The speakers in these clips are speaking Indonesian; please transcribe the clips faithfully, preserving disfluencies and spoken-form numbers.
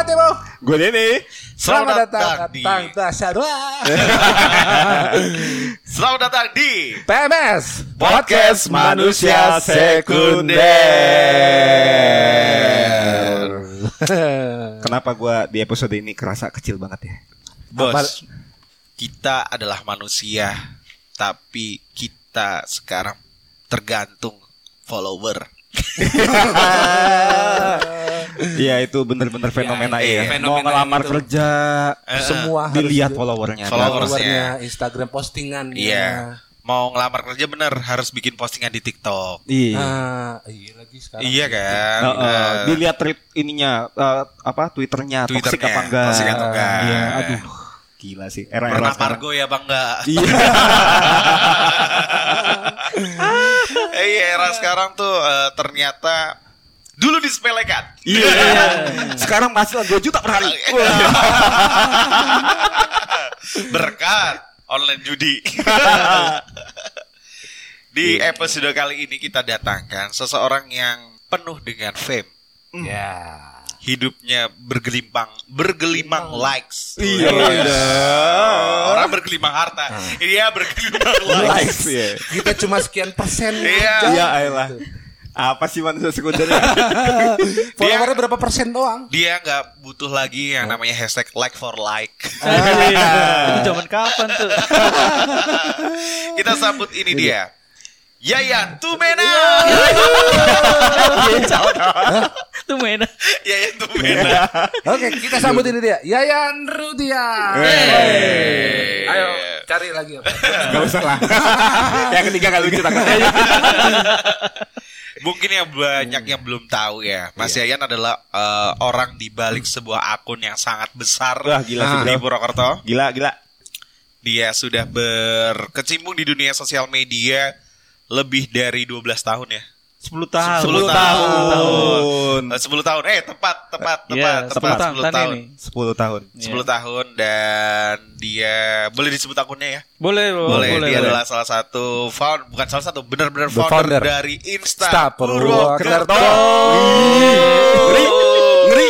Gue Timo. Gue Dede. Selamat, Selamat datang, datang di Tasyadwa. Selamat datang di P M S Podcast Manusia Sekunder. Kenapa gue di episode ini kerasa kecil banget ya? Bos, kita adalah manusia, tapi kita sekarang tergantung follower. Iya itu bener-bener fenomena ya, ya. Fenomena mau ngelamar itu. Kerja uh, semua dilihat followernya, followernya Instagram postingan. Iya. Mau ngelamar kerja bener harus bikin postingan di TikTok. Iya. Uh, iya lagi sekarang. Iya kan. Uh, uh, uh, dilihat tweet ininya uh, apa Twitternya, Twitternya toksik apa enggak? Toksik atau enggak? Iya. Aduh. Gila sih. Pernah Margo ya bang nggak? Iya. Iya era sekarang tuh uh, ternyata dulu disepelekan. Iya. Yeah. Sekarang masih dua juta per hari. Berkat online judi. Di episode kali ini kita datangkan seseorang yang penuh dengan fame. Ya. Yeah. Hidupnya bergelimpang, bergelimang likes. Iya. Oh, orang bergelimang harta. Iya, bergelimang likes. Yeah. Kita cuma sekian persen. Iya, iya elah. Apa sih manusia sekundernya? Followernya berapa persen doang? Dia nggak butuh lagi yang namanya hashtag like for like. Ah, iya. Itu zaman kapan tuh? Kita sambut ini dia. Yayan Tumena. Tumena. Yayan Tumena. Oke, kita sambut ini dia. Yayan Rudia. Hey. Ayo cari lagi. Enggak usah lah. Yang ketiga kali kita ketemu. Mungkin yang banyak yang belum tahu ya. Mas iya. Yayan adalah uh, orang di balik sebuah akun yang sangat besar. Wah, gila sih di Purwokerto. Gila, gila. Dia sudah berkecimpung di dunia sosial media lebih dari dua belas tahun ya. sepuluh tahun. sepuluh tahun. sepuluh tahun. Eh, tepat, tepat, tepat, yeah, tepat sepuluh tahun. sepuluh tahun. Yeah. sepuluh tahun dan dia boleh disebut akunnya ya? Boleh, boleh. boleh. Dia boleh. adalah salah satu founder, bukan salah satu, benar-benar founder, founder dari Insta Purwokerto. Ngeri. Ngeri.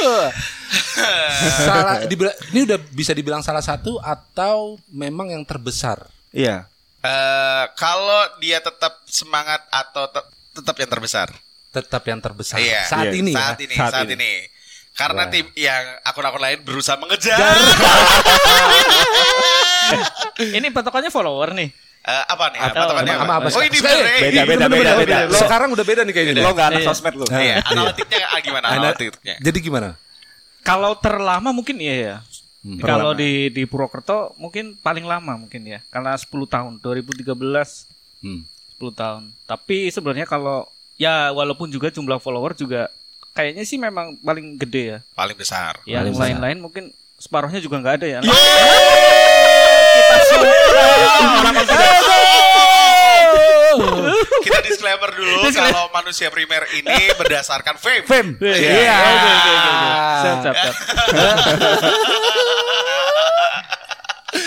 Salah dibilang, ini udah bisa dibilang salah satu atau memang yang terbesar? Iya. Yeah. Uh, kalau dia tetap semangat atau te- tetap yang terbesar, tetap yang terbesar iya. saat, iya. ini, saat, ya? ini, saat, saat ini, saat ini, karena wow. tim yang akun-akun lain berusaha mengejar. Ini patokannya follower nih. Uh, apa nih? Atau, patokannya apa? Apa? Oh ini beda, beda, beda, beda, beda. Lo, sekarang udah beda nih kayaknya. Lo nggak anak sosmed lo. Iya. Analitiknya gimana? Analitiknya. Jadi gimana? Kalau terlama mungkin iya ya. Hmm, kalau di di Purwokerto mungkin paling lama mungkin ya. Karena sepuluh tahun, dua ribu tiga belas. Hmm. sepuluh tahun. Tapi sebenarnya kalau ya walaupun juga jumlah follower juga kayaknya sih memang paling gede ya. Paling besar. Ya, yang lain-lain mungkin separuhnya juga enggak ada ya. Kita Kita disclaimer dulu kalau manusia primer ini berdasarkan fame. Fame. Iya. Siap-siap.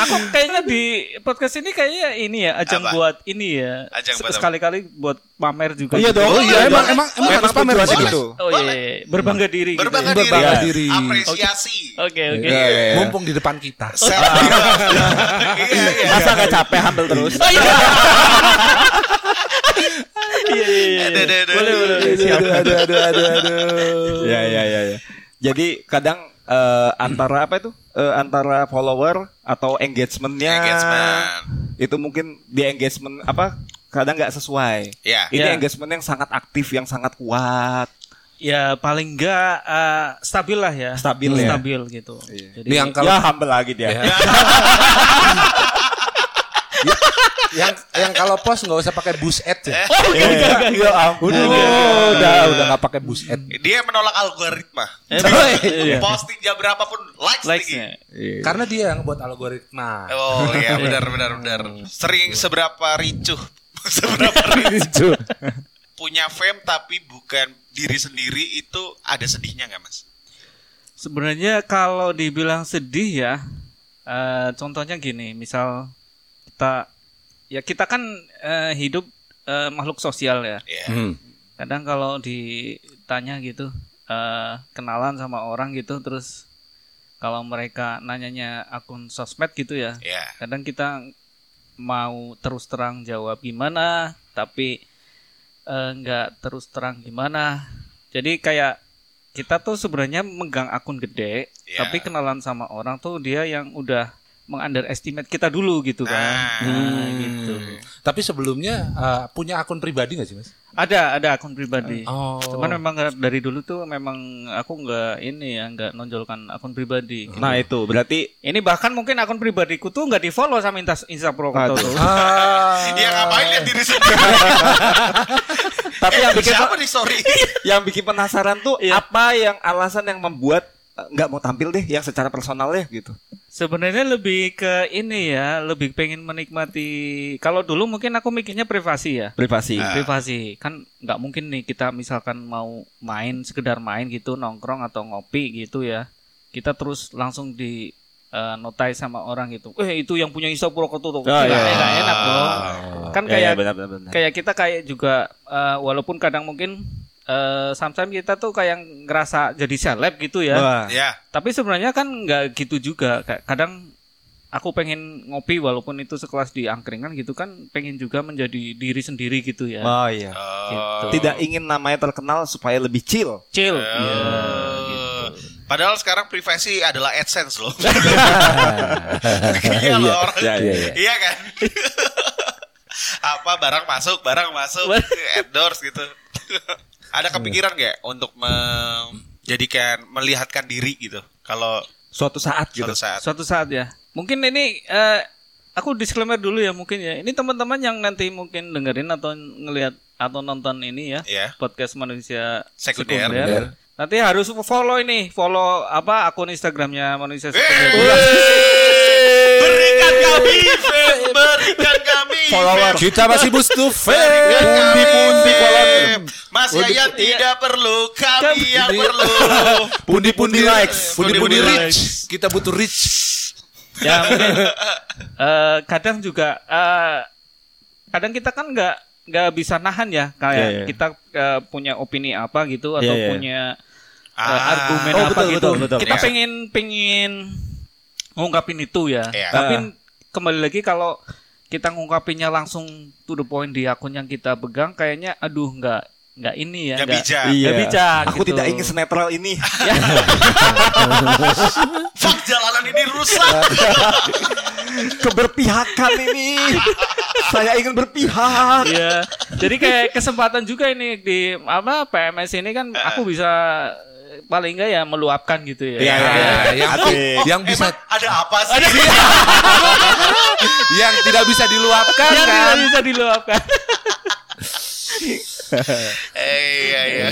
Aku kayaknya di podcast ini kayaknya ini ya ajang apa? Buat ini ya. Sekali-kali buat pamer juga. Iya dong. Oh iya emang emang emang harus pamer aja gitu. Oh iya, berbangga diri. Berbangga gitu. diri. Berbangga ya. diri. Apresiasi. Oke oke. Mumpung di depan kita. Masa gak capek humble terus. Oh, iya. Iya iya. Boleh boleh. Aduh aduh aduh aduh. Ya ya ya ya. Jadi kadang Uh, antara apa itu uh, antara follower atau engagementnya engagement. Itu mungkin di engagement apa kadang nggak sesuai yeah. ini yeah. engagement yang sangat aktif yang sangat kuat ya paling nggak uh, stabil lah ya stabil ya. stabil gitu yeah. Jadi ini yang kalau ya humble lagi dia yeah. yang yang kalau post nggak usah pakai bus ad ya oh, yeah. gak, gak, gak. Ampun, udah gak. udah udah nggak pakai bus ad dia menolak algoritma. Posting jam berapa pun likes tinggi. Karena dia yang buat algoritma. Oh iya benar benar benar. Sering seberapa ricuh, seberapa ricuh. Punya fame tapi bukan diri sendiri itu ada sedihnya enggak, Mas? Sebenarnya kalau dibilang sedih ya, uh, contohnya gini, misal kita ya kita kan uh, hidup uh, makhluk sosial ya. Yeah. Hmm. Kadang kalau ditanya gitu Uh, kenalan sama orang gitu terus kalau mereka nanyanya akun sosmed gitu ya, yeah. kadang kita mau terus terang jawab gimana, tapi eh, nggak terus terang gimana. Jadi kayak kita tuh sebenarnya megang akun gede, yeah. tapi kenalan sama orang tuh dia yang udah meng-underestimate kita dulu gitu kan. Ah. Nah, gitu. Tapi sebelumnya uh, punya akun pribadi nggak sih Mas? Ada, ada akun pribadi. Oh. Cuman memang dari dulu tuh memang aku nggak ini ya, nggak nonjolkan akun pribadi. Gitu. Nah itu berarti ini bahkan mungkin akun pribadiku tuh nggak di follow sama Insta Insta Purwokerto. Iya ngapain lihat diri sendiri. Tapi yang bikin apa nih sorry? Yang bikin penasaran tuh yeah. apa yang alasan yang membuat nggak mau tampil deh yang secara personal deh gitu. Sebenarnya lebih ke ini ya, lebih pengen menikmati. Kalau dulu mungkin aku mikirnya privasi ya. Privasi. Uh. Privasi. Kan nggak mungkin nih kita misalkan mau main sekedar main gitu, nongkrong atau ngopi gitu ya. Kita terus langsung di uh, notai sama orang gitu. Eh itu yang punya Insta Purwokerto tuh. Enggak oh, iya. enak, enak loh. Oh. Kan kayak ya, ya, benar, benar, benar. Kayak kita kayak juga uh, walaupun kadang mungkin Uh, sometimes kita tuh kayak ngerasa jadi seleb gitu ya. Wah. Yeah. Tapi sebenarnya kan nggak gitu juga. Kadang aku pengen ngopi walaupun itu sekelas di angkringan gitu kan, pengen juga menjadi diri sendiri gitu ya. Oh iya. Oh. Gitu. Tidak ingin namanya terkenal supaya lebih chill. Chill. Oh. Yeah, gitu. Padahal sekarang privasi adalah AdSense loh. Iya loh orang. Iya, iya, iya. Iya kan. Apa barang masuk, barang masuk, endorse gitu. Ada kepikiran gak untuk menjadikan, melihatkan diri gitu? Kalau suatu saat gitu. Suatu saat, suatu saat ya. Mungkin ini uh, aku disclaimer dulu ya mungkin ya. Ini teman-teman yang nanti mungkin dengerin atau ngelihat atau nonton ini ya, yeah. podcast Manusia Sekunder. Sekunder. Nanti harus follow ini, follow apa akun Instagramnya Manusia Sekunder. Berikan kami, berikan kami. Follower. Kita masih butuh fame. Pundi-pundi follower. Mas Yayan tidak perlu, kami yang perlu. Pundi-pundi likes, pundi-pundi reach. Kita butuh reach. Ya mungkin. Uh, kadang juga, uh, kadang kita kan nggak nggak bisa nahan ya, kayak yeah, yeah. kita uh, punya opini apa gitu atau yeah, yeah. punya uh, ah. argumen oh, apa betul, gitu. Betul, betul, kita yeah. pengen pengen ngungkapin itu ya. Yeah. Tapi uh. kembali lagi kalau kita ngungkapinnya langsung to the point di akun yang kita pegang kayaknya aduh nggak nggak ini ya nggak bijak iya. nggak bijak aku gitu. Tidak ingin senetral ini fuck jalanan ini rusak keberpihakan ini saya ingin berpihak ya jadi kayak kesempatan juga ini di apa P M S ini kan aku bisa paling enggak ya meluapkan gitu ya. Iya, ya, ya. yang, oh, oh, yang bisa ada apa sih? Ada. yang tidak bisa diluapkan yang kan? Tidak bisa diluapkan. eh iya iya.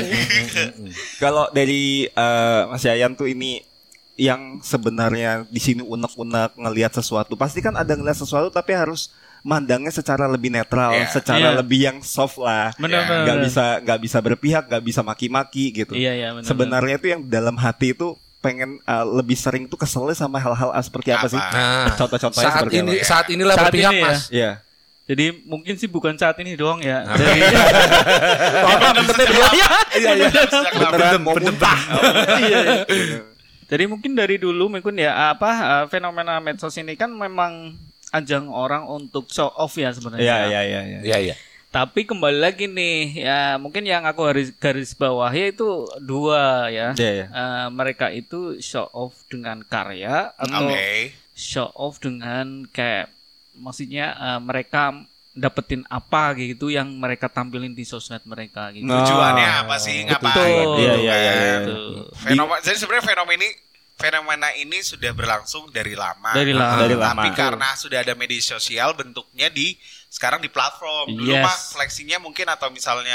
Kalau dari uh, Mas Yayan tuh ini yang sebenarnya di sini unek-unek ngelihat sesuatu. Pasti kan ada ngelihat sesuatu tapi harus mandangnya secara lebih netral, yeah. secara yeah. lebih yang soft lah, bener, yeah. gak bisa gak bisa berpihak, gak bisa maki-maki gitu. Yeah, yeah, bener, sebenarnya bener. Itu yang dalam hati itu pengen uh, lebih sering tuh keselnya sama hal-hal seperti apa, apa? sih? Nah, contoh-contohnya saat seperti ini, apa? Saat inilah saat berpihak ini, Mas. Ya. Yeah. Jadi mungkin sih bukan saat ini doang ya. Jadi Jadi mungkin dari dulu mungkin ya apa fenomena medsos ini kan memang ajang orang untuk show off ya sebenarnya. Iya iya iya iya. Ya, ya. Tapi kembali lagi nih ya mungkin yang aku garis garis bawahi itu dua ya. ya, ya. Uh, mereka itu show off dengan karya atau okay. show off dengan kayak maksudnya uh, mereka dapetin apa gitu yang mereka tampilin di sosmed mereka gitu. No. Tujuannya apa sih? Ngapain? Iya iya iya. Fenomena jadi sebenarnya fenomena ini Fenomena ini sudah berlangsung dari lama, dari lama. Dari lama. Tapi karena sudah ada media sosial bentuknya di sekarang di platform. Dulu yes. mah fleksinya mungkin atau misalnya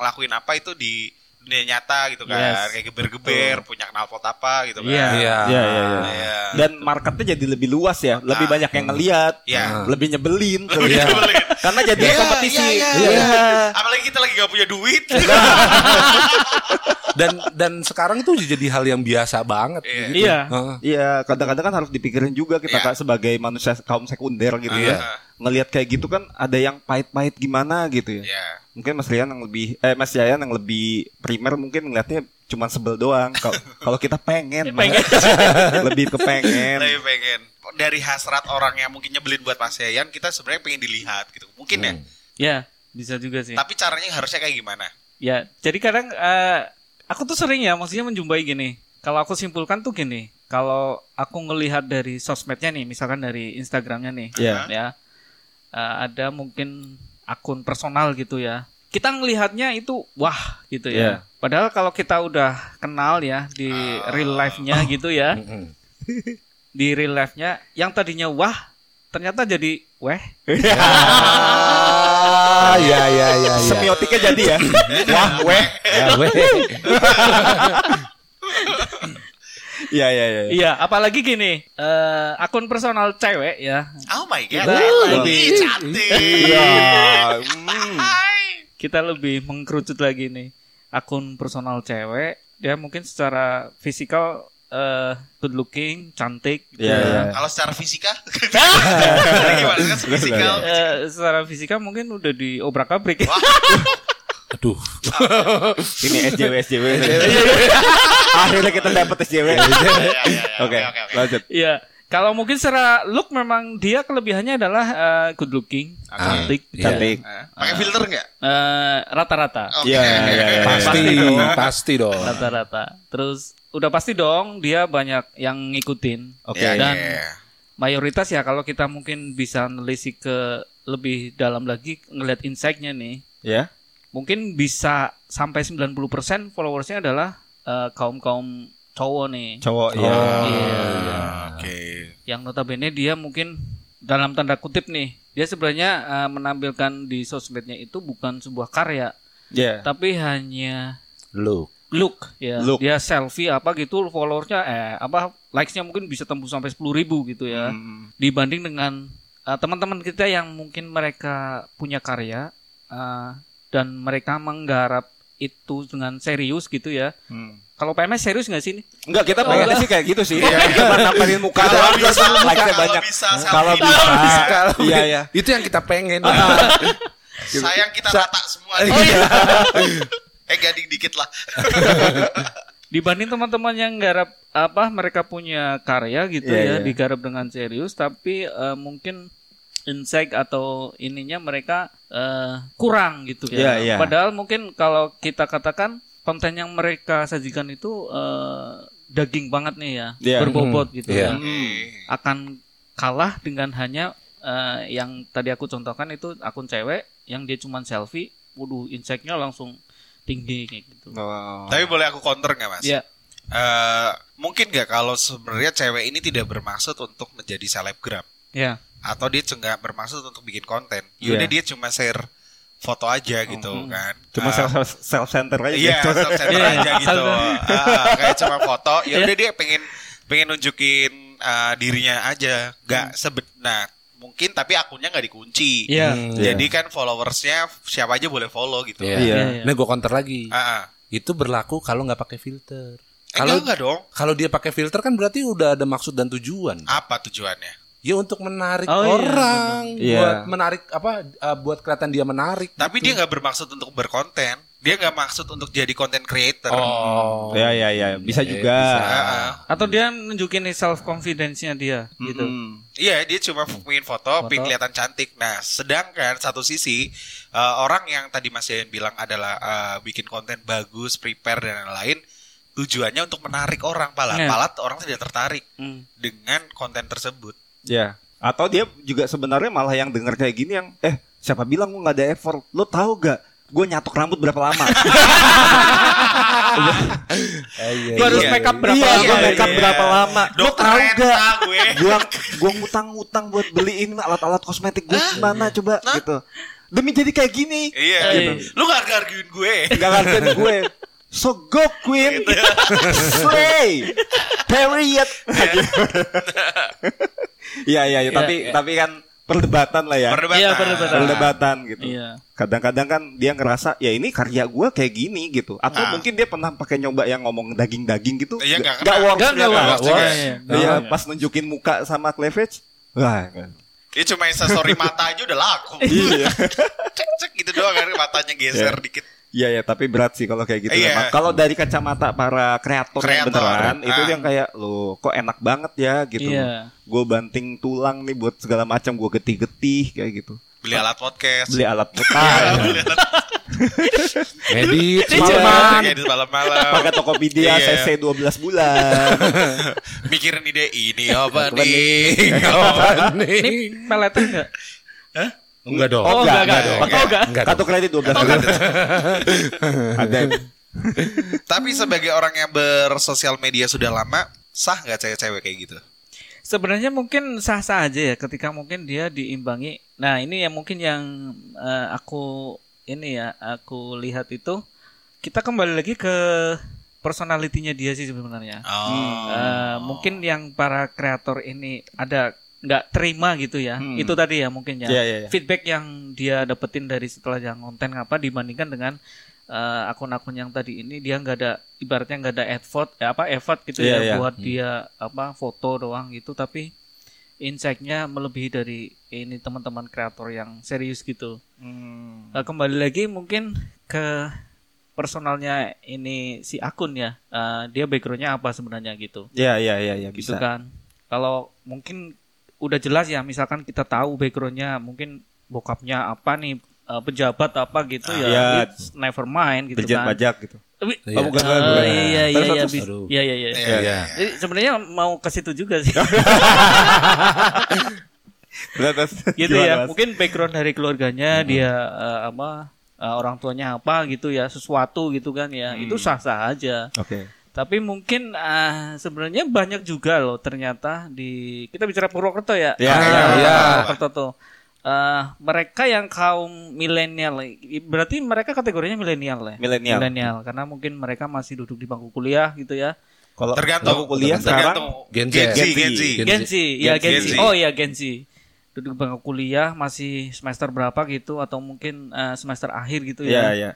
ngelakuin apa itu di dunia nyata gitu kan, yes. kayak geber-geber, betul. Punya kenal pot apa gitu kan. Iya, iya, iya. Dan marketnya jadi lebih luas ya, lebih nah, banyak yang ngelihat, yeah. lebih nyebelin. Lebih nyebelin. Karena jadi yeah, kompetisi. Yeah, yeah, yeah. Yeah. Apalagi kita lagi gak punya duit. Nah. dan dan sekarang tuh jadi hal yang biasa banget. Iya. Gitu. Iya. Uh. Iya. Kadang-kadang kan harus dipikirin juga kita yeah. sebagai manusia kaum sekunder gitu uh-huh. ya. Ngelihat kayak gitu kan ada yang pahit-pahit gimana gitu ya. Yeah. Mungkin Mas Rian yang lebih, eh Mas Yayan yang lebih primer mungkin ngelihatnya cuma sebel doang. Kalau kita pengen, pengen. lebih kepengen. Lebih pengen. Dari hasrat orang yang mungkin nyebelin buat Mas Yayan, kita sebenarnya pengen dilihat gitu. Mungkin hmm. ya? Ya, bisa juga sih. Tapi caranya harusnya kayak gimana? Ya, jadi kadang uh, aku tuh sering ya, maksudnya menjumpai gini. Kalau aku simpulkan tuh gini. Kalau aku ngelihat dari sosmednya nih, misalkan dari Instagramnya nih, yeah. ya, uh, ada mungkin akun personal gitu ya. Kita ngelihatnya itu wah gitu ya. Yeah. Padahal kalau kita udah kenal ya di uh, real life-nya uh, gitu ya. Uh, uh. Di real life-nya yang tadinya wah ternyata jadi weh. Ya ya ya ya. Semiotiknya jadi ya. Wah, weh. Ya weh. Iya iya iya. Iya, apalagi gini, uh, akun personal cewek ya. Oh my god. Lebih cantik. Iya. Kita lebih mengkerucut lagi nih. Akun personal cewek, dia mungkin secara fisikal uh, good looking, cantik gitu yeah. ya. Kalau secara fisika? Gimana kan fisikal? Uh, secara fisika mungkin udah diobrak-abrik. Aduh. Ini S J W S J W. Akhirnya kita dapat S J W. Oke, lanjut. Iya. Kalau mungkin secara look memang dia kelebihannya adalah uh, good looking, okay. cantik, yeah. cantik. Uh, Pakai filter nggak? Uh, rata-rata. Iya, okay. yeah, yeah, yeah. pasti, pasti dong. Pasti dong. Rata-rata. Terus udah pasti dong dia banyak yang ngikutin. Oke. Okay. Dan yeah. mayoritas ya kalau kita mungkin bisa nelisik ke lebih dalam lagi ngelihat insight-nya nih. Ya. Yeah. Mungkin bisa sampai sembilan puluh persen followersnya adalah uh, kaum-kaum cowok nih. Cowok oh, ya. Iya. Oke. Okay. Yang notabene dia mungkin dalam tanda kutip nih, dia sebenarnya uh, menampilkan di sosmednya itu bukan sebuah karya. Yeah. Tapi hanya look. Look ya. Look. Dia selfie apa gitu followersnya eh apa likes-nya mungkin bisa tembus sampai sepuluh ribu gitu ya. Hmm. Dibanding dengan uh, teman-teman kita yang mungkin mereka punya karya uh, dan mereka menggarap itu dengan serius gitu ya. Hmm. Kalau P M S serius nggak sih ini? Enggak, kita pengennya oh, sih kayak gitu sih. Iya, kita nampilin muka doang, like-nya banyak. Kalau bisa, kalau bisa. Iya, iya. Itu yang kita pengen. Sayang kita rata semua. Oh iya. Eh, gading dikit lah. Dibanding teman-teman yang garap apa mereka punya karya gitu yeah, ya, yeah. digarap dengan serius tapi uh, mungkin insight atau ininya mereka uh, kurang gitu ya. Yeah, yeah. Padahal mungkin kalau kita katakan konten yang mereka sajikan itu uh, daging banget nih ya, yeah. berbobot mm, gitu yeah. ya. Akan kalah dengan hanya uh, yang tadi aku contohkan itu akun cewek yang dia cuma selfie, waduh insight-nya langsung tinggi kayak gitu. Wow. Tapi boleh aku counter nggak Mas? Yeah. Uh, mungkin nggak kalau sebenarnya cewek ini tidak bermaksud untuk menjadi selebgram, yeah. atau dia nggak bermaksud untuk bikin konten. Yaudah yeah. dia cuma share foto aja gitu mm-hmm. kan cuma uh, self center aja iya, gitu self center aja gitu uh, kayak cuma foto ya udah dia pengen pengen nunjukin uh, dirinya aja nggak sebet nah mungkin tapi akunnya nggak dikunci yeah. hmm, jadi yeah. kan followersnya siapa aja boleh follow gitu yeah. Yeah. Yeah. Nah gue counter lagi uh-huh. itu berlaku kalau nggak pakai filter eh, kalau nggak dong kalau dia pakai filter kan berarti udah ada maksud dan tujuan apa tujuannya ya untuk menarik oh, orang, iya. buat yeah. menarik apa, uh, buat kelihatan dia menarik. Tapi gitu. Dia nggak bermaksud untuk berkonten, dia nggak maksud untuk jadi content creator. Oh, ya ya ya, bisa ya, juga. Bisa. Atau dia nunjukin self confidence-nya dia, mm-hmm. gitu. Iya, dia cuma ingin foto, pengen kelihatan cantik. Nah, sedangkan satu sisi uh, orang yang tadi Mas Yayan bilang adalah uh, bikin konten bagus, prepare dan lain-lain. Tujuannya untuk menarik orang, palat, yeah. palat orang tidak tertarik mm. dengan konten tersebut. Ya, atau dia juga sebenarnya malah yang dengar kayak gini yang eh siapa bilang gue nggak ada effort? Lo tahu gak? Gue nyatok rambut berapa lama? Gue harus make up berapa lama? Gue make up berapa lama? Lo tahu gak? Gue gue ngutang-ngutang buat beliin alat-alat kosmetik gue gimana coba gitu? Demi jadi kayak gini? Iya. Lo nggak ngargain gue? Nggak ngargain gue. So go Queen, slay, period. Iya iya, tapi yeah. tapi kan perdebatan lah ya. Perdebatan, ya, perdebatan. perdebatan gitu. Iya. Kadang-kadang kan dia ngerasa ya ini karya gue kayak gini gitu. Atau nah. mungkin dia pernah pakai nyoba yang ngomong daging-daging gitu. Iya, gak gak works. Gak, gak works. Iya, ya, ya, pas nunjukin muka sama cleavage. Wah. Dia cuma instastory mata aja udah laku. Iya. Cek-cek gitu doang kan matanya geser yeah. dikit. Iya ya, tapi berat sih kalau kayak gitu. Eh, iya. Kalau dari kacamata para kreator, kreator yang beneran ah. itu yang kayak loh kok enak banget ya gitu. Iya. Gue banting tulang nih buat segala macam, gue getih-getih kayak gitu. Beli alat podcast. Beli alat podcast. Edit malam. Edit malam-malam. Pakai Tokopedia C C dua belas bulan. Mikirin ide ini apa nih? Ini peletan enggak? Hah? Enggak dong. Oh enggak, enggak, enggak, enggak, enggak, enggak. Kartu kredit dua belas bulan. Ada. Tapi sebagai orang yang bersosial media sudah lama, sah enggak cewek-cewek kayak gitu? Sebenarnya mungkin sah-sah aja ya ketika mungkin dia diimbangi. Nah, ini yang mungkin yang uh, aku ini ya, aku lihat itu kita kembali lagi ke personalitinya dia sih sebenarnya. Oh. Uh, mungkin yang para kreator ini ada nggak terima gitu ya, hmm. itu tadi ya mungkin ya yeah, yeah, yeah. feedback yang dia dapetin dari setelah yang konten apa dibandingkan dengan uh, akun-akun yang tadi ini dia nggak ada ibaratnya nggak ada effort ya apa effort gitu yeah, ya yeah. buat yeah. dia apa foto doang gitu tapi insight-nya melebihi dari ini teman-teman kreator yang serius gitu. Hmm. Nah, kembali lagi mungkin ke personalnya ini si akun ya, uh, dia background-nya apa sebenarnya gitu. Iya yeah, iya yeah, iya yeah, yeah, gitu bisa kan. Kalau mungkin udah jelas ya, misalkan kita tahu backgroundnya mungkin bokapnya apa nih, uh, pejabat apa gitu ah, ya, ya it's never mind gitu kan. Pejabat pajak gitu. Tapi, iya. Oh, bukan, bukan. Uh, iya, iya, iya, bis, iya, iya, iya, iya, iya. Jadi sebenarnya mau ke situ juga sih. Gitu ya, mungkin background dari keluarganya hmm. dia uh, apa, uh, orang tuanya apa gitu ya, sesuatu gitu kan ya, hmm. itu sah-sah aja. Oke. Okay. Tapi mungkin uh, sebenarnya banyak juga loh ternyata di kita bicara Purwokerto ya. Iya, iya. Purwokerto tuh. Uh, mereka yang kaum milenial, berarti mereka kategorinya milenial ya. Milenial. Milenial karena mungkin mereka masih duduk di bangku kuliah gitu ya. Kalau tergantung kuliah sekarang Gen Z, Gen Z. Gen Z, ya Gen Z. Oh iya Gen Z. Duduk di bangku kuliah masih semester berapa gitu atau mungkin uh, semester akhir gitu ya. Iya, iya.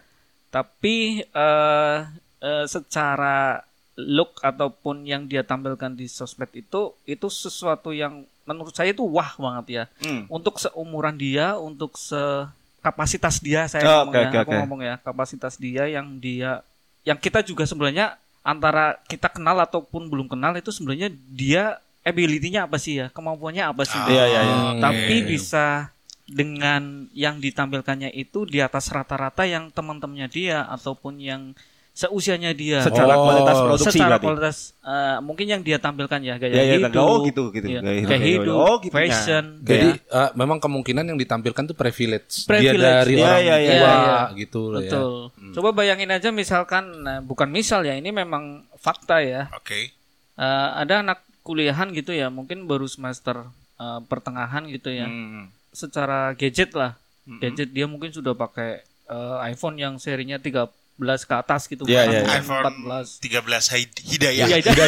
Tapi uh, Uh, secara look ataupun yang dia tampilkan di sosmed itu itu sesuatu yang menurut saya itu wah banget ya hmm. untuk seumuran dia, untuk sekapasitas dia saya oh, ngomong okay, ya okay, aku okay. ngomong ya kapasitas dia yang dia yang kita juga sebenarnya antara kita kenal ataupun belum kenal itu sebenarnya dia ability-nya apa sih ya, kemampuannya apa sih oh, ya, ya, ya. Okay. Tapi bisa dengan yang ditampilkannya itu di atas rata-rata yang teman-temannya dia ataupun yang seusianya dia secara oh, kualitas produksi secara berarti. Kualitas uh, mungkin yang dia tampilkan ya gaya ya, hidup oh, gitu, gitu. Ya. Gaya, gaya hidup oh, gitu, fashion ya. Jadi uh, memang kemungkinan yang ditampilkan tuh privilege, privilege. Dia dari ya, orang ya, ya, tua ya, ya. Gitu loh ya hmm. Coba bayangin aja misalkan uh, bukan misal ya ini memang fakta ya oke okay. uh, ada anak kuliahan gitu ya mungkin baru semester uh, pertengahan gitu ya hmm. secara gadget lah hmm. gadget dia mungkin sudah pakai uh, iPhone yang serinya tiga belas ke atas gitu yeah, kan yeah, empat belas tiga belas hidayah. Iya, hidayah.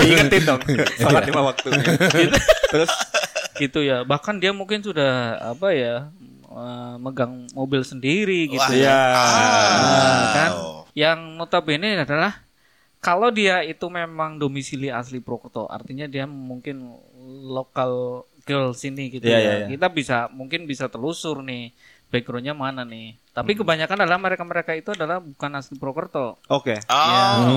Ingetin dong salat lima waktu. Gitu. Terus gitu ya. Bahkan dia mungkin sudah apa ya uh, megang mobil sendiri gitu. Wah, ya. Ah. Kan yang notabene adalah kalau dia itu memang domisili asli Purwokerto, artinya dia mungkin lokal girl sini gitu yeah, ya. Yeah, yeah. Kita bisa mungkin bisa telusur nih backgroundnya mana nih. Tapi kebanyakan adalah mereka-mereka itu adalah bukan asli Purwokerto. Oke. Okay. Oh. Ya,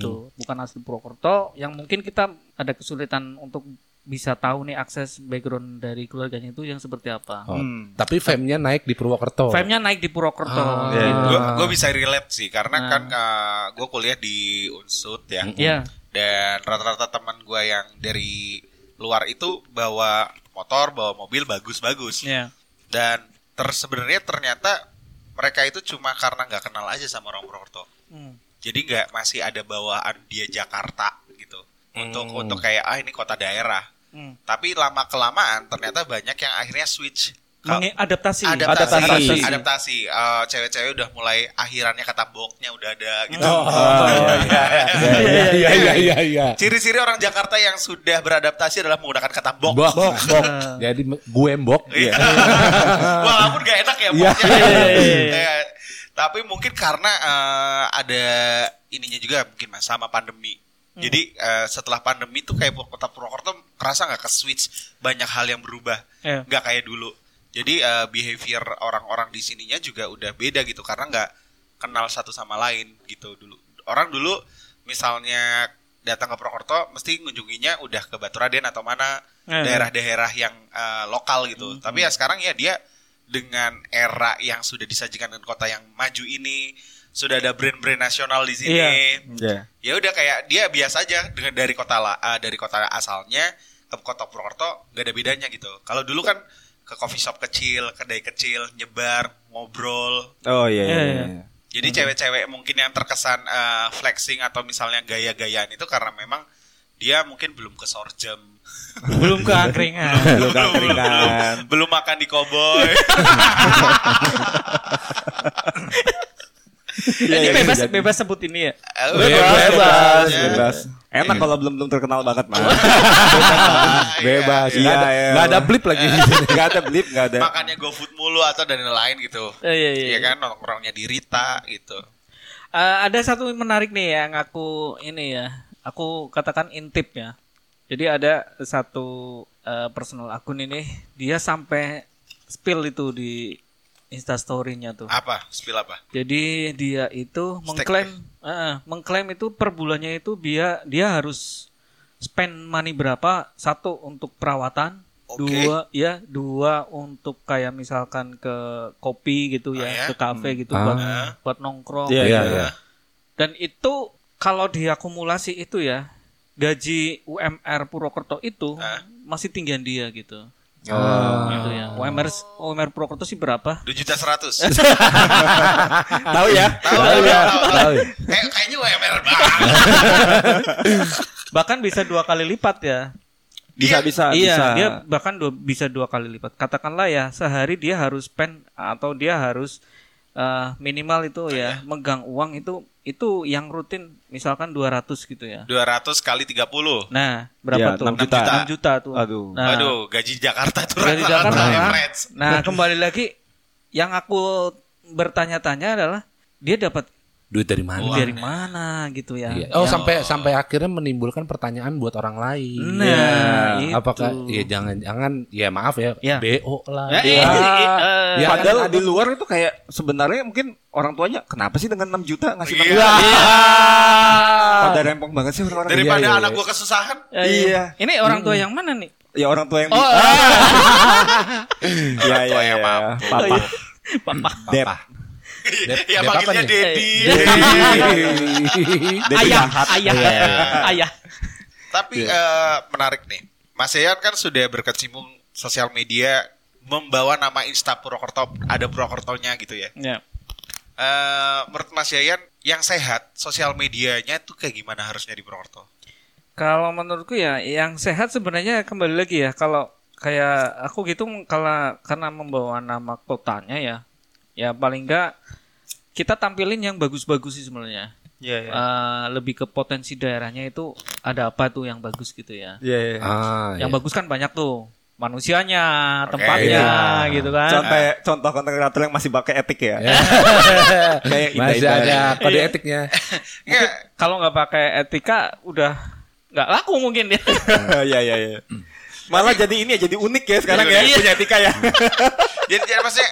itu bukan asli Purwokerto yang mungkin kita ada kesulitan untuk bisa tahu nih akses background dari keluarganya itu yang seperti apa. Oh, hmm. Tapi fame-nya naik di Purwokerto. Fame-nya naik di Purwokerto. Ah, gitu. Yeah. Gue bisa relate sih karena nah. kan uh, gue kuliah di Unsoed ya. Yeah. Dan rata-rata teman gue yang dari luar itu bawa motor, bawa mobil bagus-bagus. Yeah. Dan ter sebenarnya ternyata mereka itu cuma karena nggak kenal aja sama orang Purwokerto. Hmm. Jadi nggak masih ada bawaan dia Jakarta gitu. Untuk hmm. untuk kayak ah ini kota daerah. Hmm. Tapi lama kelamaan ternyata banyak yang akhirnya switch Mengadaptasi, adaptasi, adaptasi. adaptasi. Uh, cewek-cewek udah mulai akhirannya kata boknya udah ada gitu. Oh, oh, iya, iya, iya, iya, iya. Ciri-ciri orang Jakarta yang sudah beradaptasi adalah menggunakan kata bok. Bok, bok, bok. Jadi gue mbok. Iya. Walaupun gak enak ya boknya. Ya. Tapi mungkin karena uh, ada ininya juga mungkin mas sama pandemi. Hmm. Jadi uh, setelah pandemi tuh kayak kota Purwokerto kerasa nggak ke switch, banyak hal yang berubah, nggak yeah. kayak dulu. Jadi uh, behavior orang-orang di sininya juga udah beda gitu karena nggak kenal satu sama lain gitu dulu. Orang dulu misalnya datang ke Purwokerto mesti ngunjunginya udah ke Baturraden atau mana yeah. daerah-daerah yang uh, lokal gitu. Hmm. Tapi ya sekarang ya dia dengan era yang sudah disajikan dengan kota yang maju ini. Sudah ada brand-brand nasional di sini. Iya. Yeah. Ya udah kayak dia biasa aja dengan dari kota la, uh, dari kota asalnya ke kota Purwokerto gak ada bedanya gitu. Kalau dulu kan ke coffee shop kecil, kedai kecil, nyebar, ngobrol. Oh iya. Yeah, yeah, yeah. yeah. Jadi mm-hmm. cewek-cewek mungkin yang terkesan uh, flexing atau misalnya gaya-gayaan itu karena memang dia mungkin belum ke sorjem. Belum ke angkringan, belum, belum, belum, belum, belum makan di Cowboy. Ya, ini ya, bebas jadi. bebas sebut ini ya. Bebas bebas. bebas. bebas. Enak kalau belum belum terkenal banget mah. Bebas. Iya. Enggak ada blip lagi. Enggak ada blip, enggak ada. Makannya GoFood mulu atau dan lain-lain gitu. Iya ya, ya. Kan nongkrongnya di Rita gitu. Uh, ada satu menarik nih yang aku ini ya. Aku katakan intip ya. Jadi ada satu uh, personal akun ini dia sampai spill itu di Insta story-nya tuh. Apa? Spill apa? Jadi dia itu Stack mengklaim uh, mengklaim itu per bulannya itu dia dia harus spend money berapa? Satu untuk perawatan, okay. dua ya, dua untuk kayak misalkan ke kopi gitu ah, ya, ya, ke kafe hmm. gitu ah. buat buat nongkrong. Yeah, gitu. yeah, yeah. Dan itu kalau diakumulasi itu ya, gaji U M R Purwokerto itu ah. masih tinggian dia gitu. Oh, oh. Gitu ya. U M R U M R Purwokerto sih berapa? dua juta seratus Tahu ya? Tahu ya. Tahu. Kayak kayaknya U M R banget. Bahkan bisa dua kali lipat ya. Bisa dia, bisa iya, bisa. Dia bahkan dua, bisa dua kali lipat. Katakanlah ya, sehari dia harus spend atau dia harus uh, minimal itu ya, ah. megang uang itu itu yang rutin misalkan dua ratus gitu ya. dua ratus kali tiga puluh Nah, berapa ya, tuh? enam juta enam juta tuh. Aduh. Nah, Aduh, gaji Jakarta tuh gaji rata-rata Jakarta, average. Nah, kembali lagi yang aku bertanya-tanya adalah dia dapat duit dari mana? Uang. Dari mana gitu ya. Iya. Oh, ya. sampai sampai akhirnya menimbulkan pertanyaan buat orang lain. Nah, ya. apakah ya jangan-jangan ya maaf ya, ya. B O lah. Ya, ya. Ya, padahal kan di luar itu kayak sebenarnya mungkin orang tuanya kenapa sih dengan enam juta ngasih enam juta? Pada rempong banget sih orang-orang. Daripada iya, anak iya. gua kesusahan. Ya, iya. iya. Ini orang tua hmm. yang mana nih? Ya orang tua yang oh, ah. ya, orang tua ya, yang mampu. Ya. Papa. Oh, iya. Papa. Papa. Dep, ya panggilnya Dedi. Ayah, ayah, yeah. ayah. Tapi yeah. uh, menarik nih. Mas Yayan kan sudah berkecimpung sosial media, membawa nama Insta Purwokerto, ada Purwokertonya gitu ya. Yeah. Uh, menurut Mas Yayan, yang sehat sosial medianya tuh kayak gimana harusnya di Purwokerto? Kalau menurutku ya, yang sehat sebenarnya kembali lagi ya. Kalau kayak aku gitu, kalau karena membawa nama kotanya ya. Ya paling enggak kita tampilin yang bagus-bagus sih sebenarnya. Yeah, yeah. uh, lebih ke potensi daerahnya itu ada apa tuh yang bagus gitu ya. Yeah, yeah. Ah, yang yeah. bagus kan banyak tuh. Manusianya, tempatnya okay, yeah. gitu kan. Contoh contoh konten kreator yang masih pakai etik ya. Kayak masih ada kode etiknya. Mungkin, kalau enggak pakai etika udah enggak laku mungkin dia. Iya iya iya. Malah jadi ini ya jadi unik ya sekarang ya, ya punya etika ya. Jadi jadi maksudnya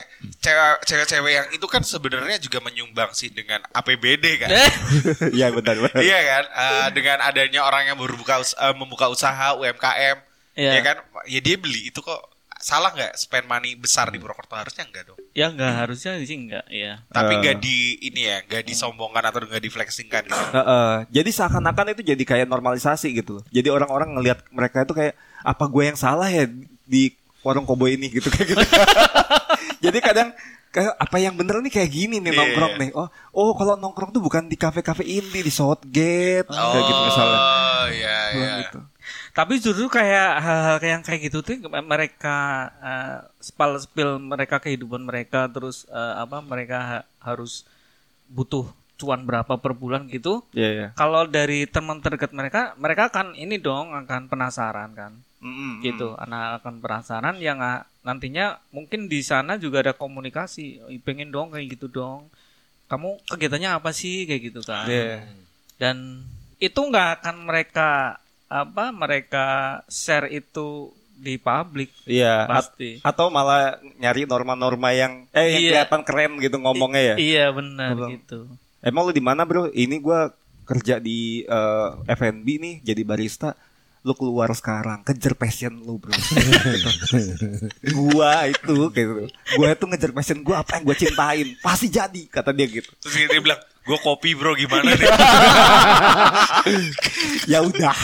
cewek-cewek yang itu kan sebenarnya juga menyumbang sih dengan A P B D kan. Iya benar benar. Iya kan uh, dengan adanya orang yang berbuka us- uh, membuka usaha U M K M yeah. ya kan ya dia beli itu kok salah nggak spend money besar di Purwokerto harusnya enggak dong? Ya enggak hmm. harusnya sih enggak ya. Tapi uh. enggak di ini ya, enggak disombongkan atau enggak diflexingkan gitu. Uh, uh. Jadi seakan-akan itu jadi kayak normalisasi gitu. Jadi orang-orang ngelihat mereka itu kayak apa gue yang salah ya di warung Cowboy ini gitu kayak gitu. Jadi kadang kayak apa yang bener nih kayak gini nih yeah. nongkrong nih. Oh, oh kalau nongkrong tuh bukan di kafe-kafe indie di Southgate oh, kayak gitu misalnya. Oh, yeah, iya yeah. gitu. Tapi justru kayak hal-hal yang kayak gitu tuh mereka uh, spill-spill mereka kehidupan mereka, terus uh, apa mereka ha- harus butuh cuan berapa per bulan gitu. Yeah, yeah. Kalau dari teman terdekat mereka, mereka akan ini dong, akan penasaran kan. Mm-hmm. Gitu, anak akan penasaran yang uh, nantinya mungkin di sana juga ada komunikasi. Pengen dong kayak gitu dong. Kamu kegiatannya apa sih kayak gitu kan? Yeah. Dan itu nggak akan mereka apa mereka share itu di publik. Iya. Pasti. A- atau malah nyari norma-norma yang eh yang iya. kelihatan keren gitu ngomongnya ya. I- iya benar gitu. Emang lu di mana bro? Ini gue kerja di uh, F and B nih jadi barista. Lu keluar sekarang, kejar passion lu bro. Gua itu gitu. Gua itu ngejar passion gua, apa yang gua cintain pasti jadi, kata dia gitu. Terus dia bilang, gua kopi bro, gimana nih? Ya udah.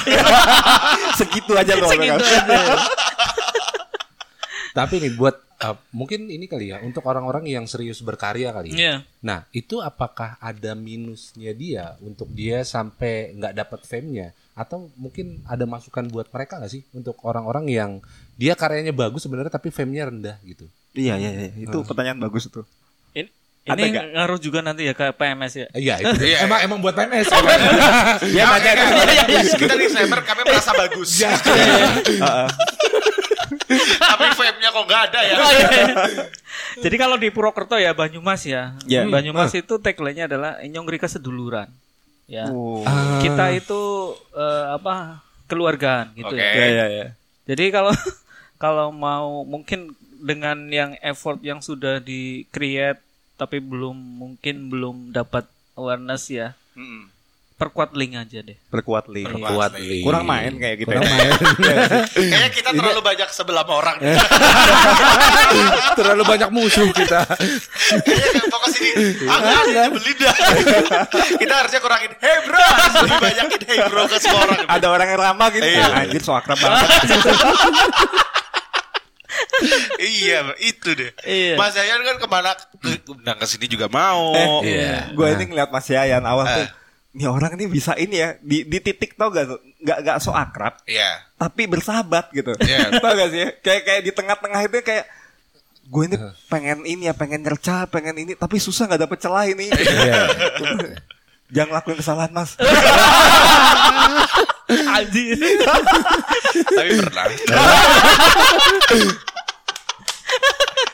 Segitu aja loh. Segitu aja. Tapi nih buat uh, mungkin ini kali ya, untuk orang-orang yang serius berkarya kali ya. Yeah. Nah, itu apakah ada minusnya dia untuk dia sampai enggak dapat fame-nya? Atau mungkin ada masukan buat mereka nggak sih untuk orang-orang yang dia karyanya bagus sebenarnya tapi fame-nya rendah gitu? Iya iya, iya. Itu hmm. pertanyaan bagus tuh. In, ini gak? Ngaruh juga nanti ya ke P M S ya? Iya itu. Ya, emang emang buat P M S. Iya banyak. Kita disclaimer kami merasa bagus. Tapi fame-nya kok nggak ada ya? Jadi kalau di Purwokerto ya Banyumas ya. Yeah. Banyumas uh. itu tagline-nya adalah Inyong Rika Seduluran. Ya. Oh. Kita itu uh, apa keluargaan gitu. Okay. Ya. Ya, ya. Jadi kalau kalau mau mungkin dengan yang effort yang sudah di create tapi belum mungkin belum dapat awareness ya. Mm-mm. Perkuat link aja deh. Perkuat link. Perkuat link. Kurang main kayak gitu. Kurang ya. main. Kayaknya kita terlalu banyak sebelah orang. Terlalu banyak musuh kita. Kayaknya fokus ini. Agak nyebelin dah. Kita harusnya kurangin. Hey bro, lebih banyakin hey bro ke semua orang. Ada orang yang ramah gitu. Iya. Anjir so akrab banget. Iya itu deh. Iya. Mas Yayan kan kemana? Nah kesini juga mau. Eh, iya. Gue nah. ini ngeliat Mas Yayan awal uh. tuh. Ini orang ini bisa ini ya di, di titik tau gak tuh nggak nggak so akrab, yeah. tapi bersahabat gitu, yeah. tau gak sih? Kayak kayak di tengah-tengah itu kayak gue ini pengen ini ya pengen nyerca pengen ini tapi susah nggak dapet celah ini. Yeah. Jangan lakuin kesalahan mas. Anjir. Tapi pernah.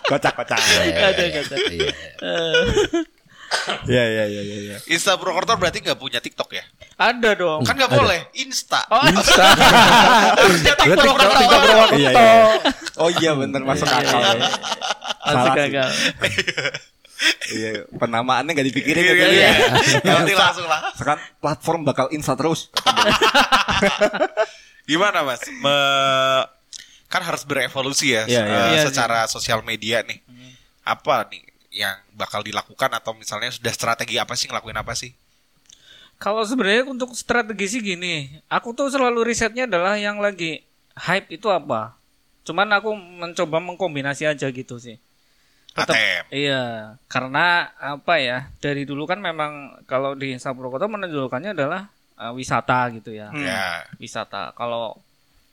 Kocak-kocak. Kocak-kocak. Ya ya ya ya ya. Insta Purwokerto berarti enggak punya TikTok ya? Ada dong. Kan enggak boleh Insta. Oh, Insta. TikTok Purwokerto. Iya, iya. Oh iya benar masuk akal. Masuk akal. Iya, penamaannya enggak dipikirin gitu ya. Nanti langsung lah. Sekarang platform bakal Insta terus. Gimana, Mas? Me- kan harus berevolusi ya, ya, ya. Uh, ya secara ya. Sosial media nih. Apa nih? Yang bakal dilakukan atau misalnya sudah strategi apa sih ngelakuin apa sih? Kalau sebenarnya untuk strategi sih gini, aku tuh selalu risetnya adalah yang lagi hype itu apa. Cuman aku mencoba mengkombinasi aja gitu sih. Tetap, A T M. Iya, karena apa ya? Dari dulu kan memang kalau di Insta Purwokerto menonjolkannya adalah uh, wisata gitu ya. Hmm. Yeah. Wisata. Kalau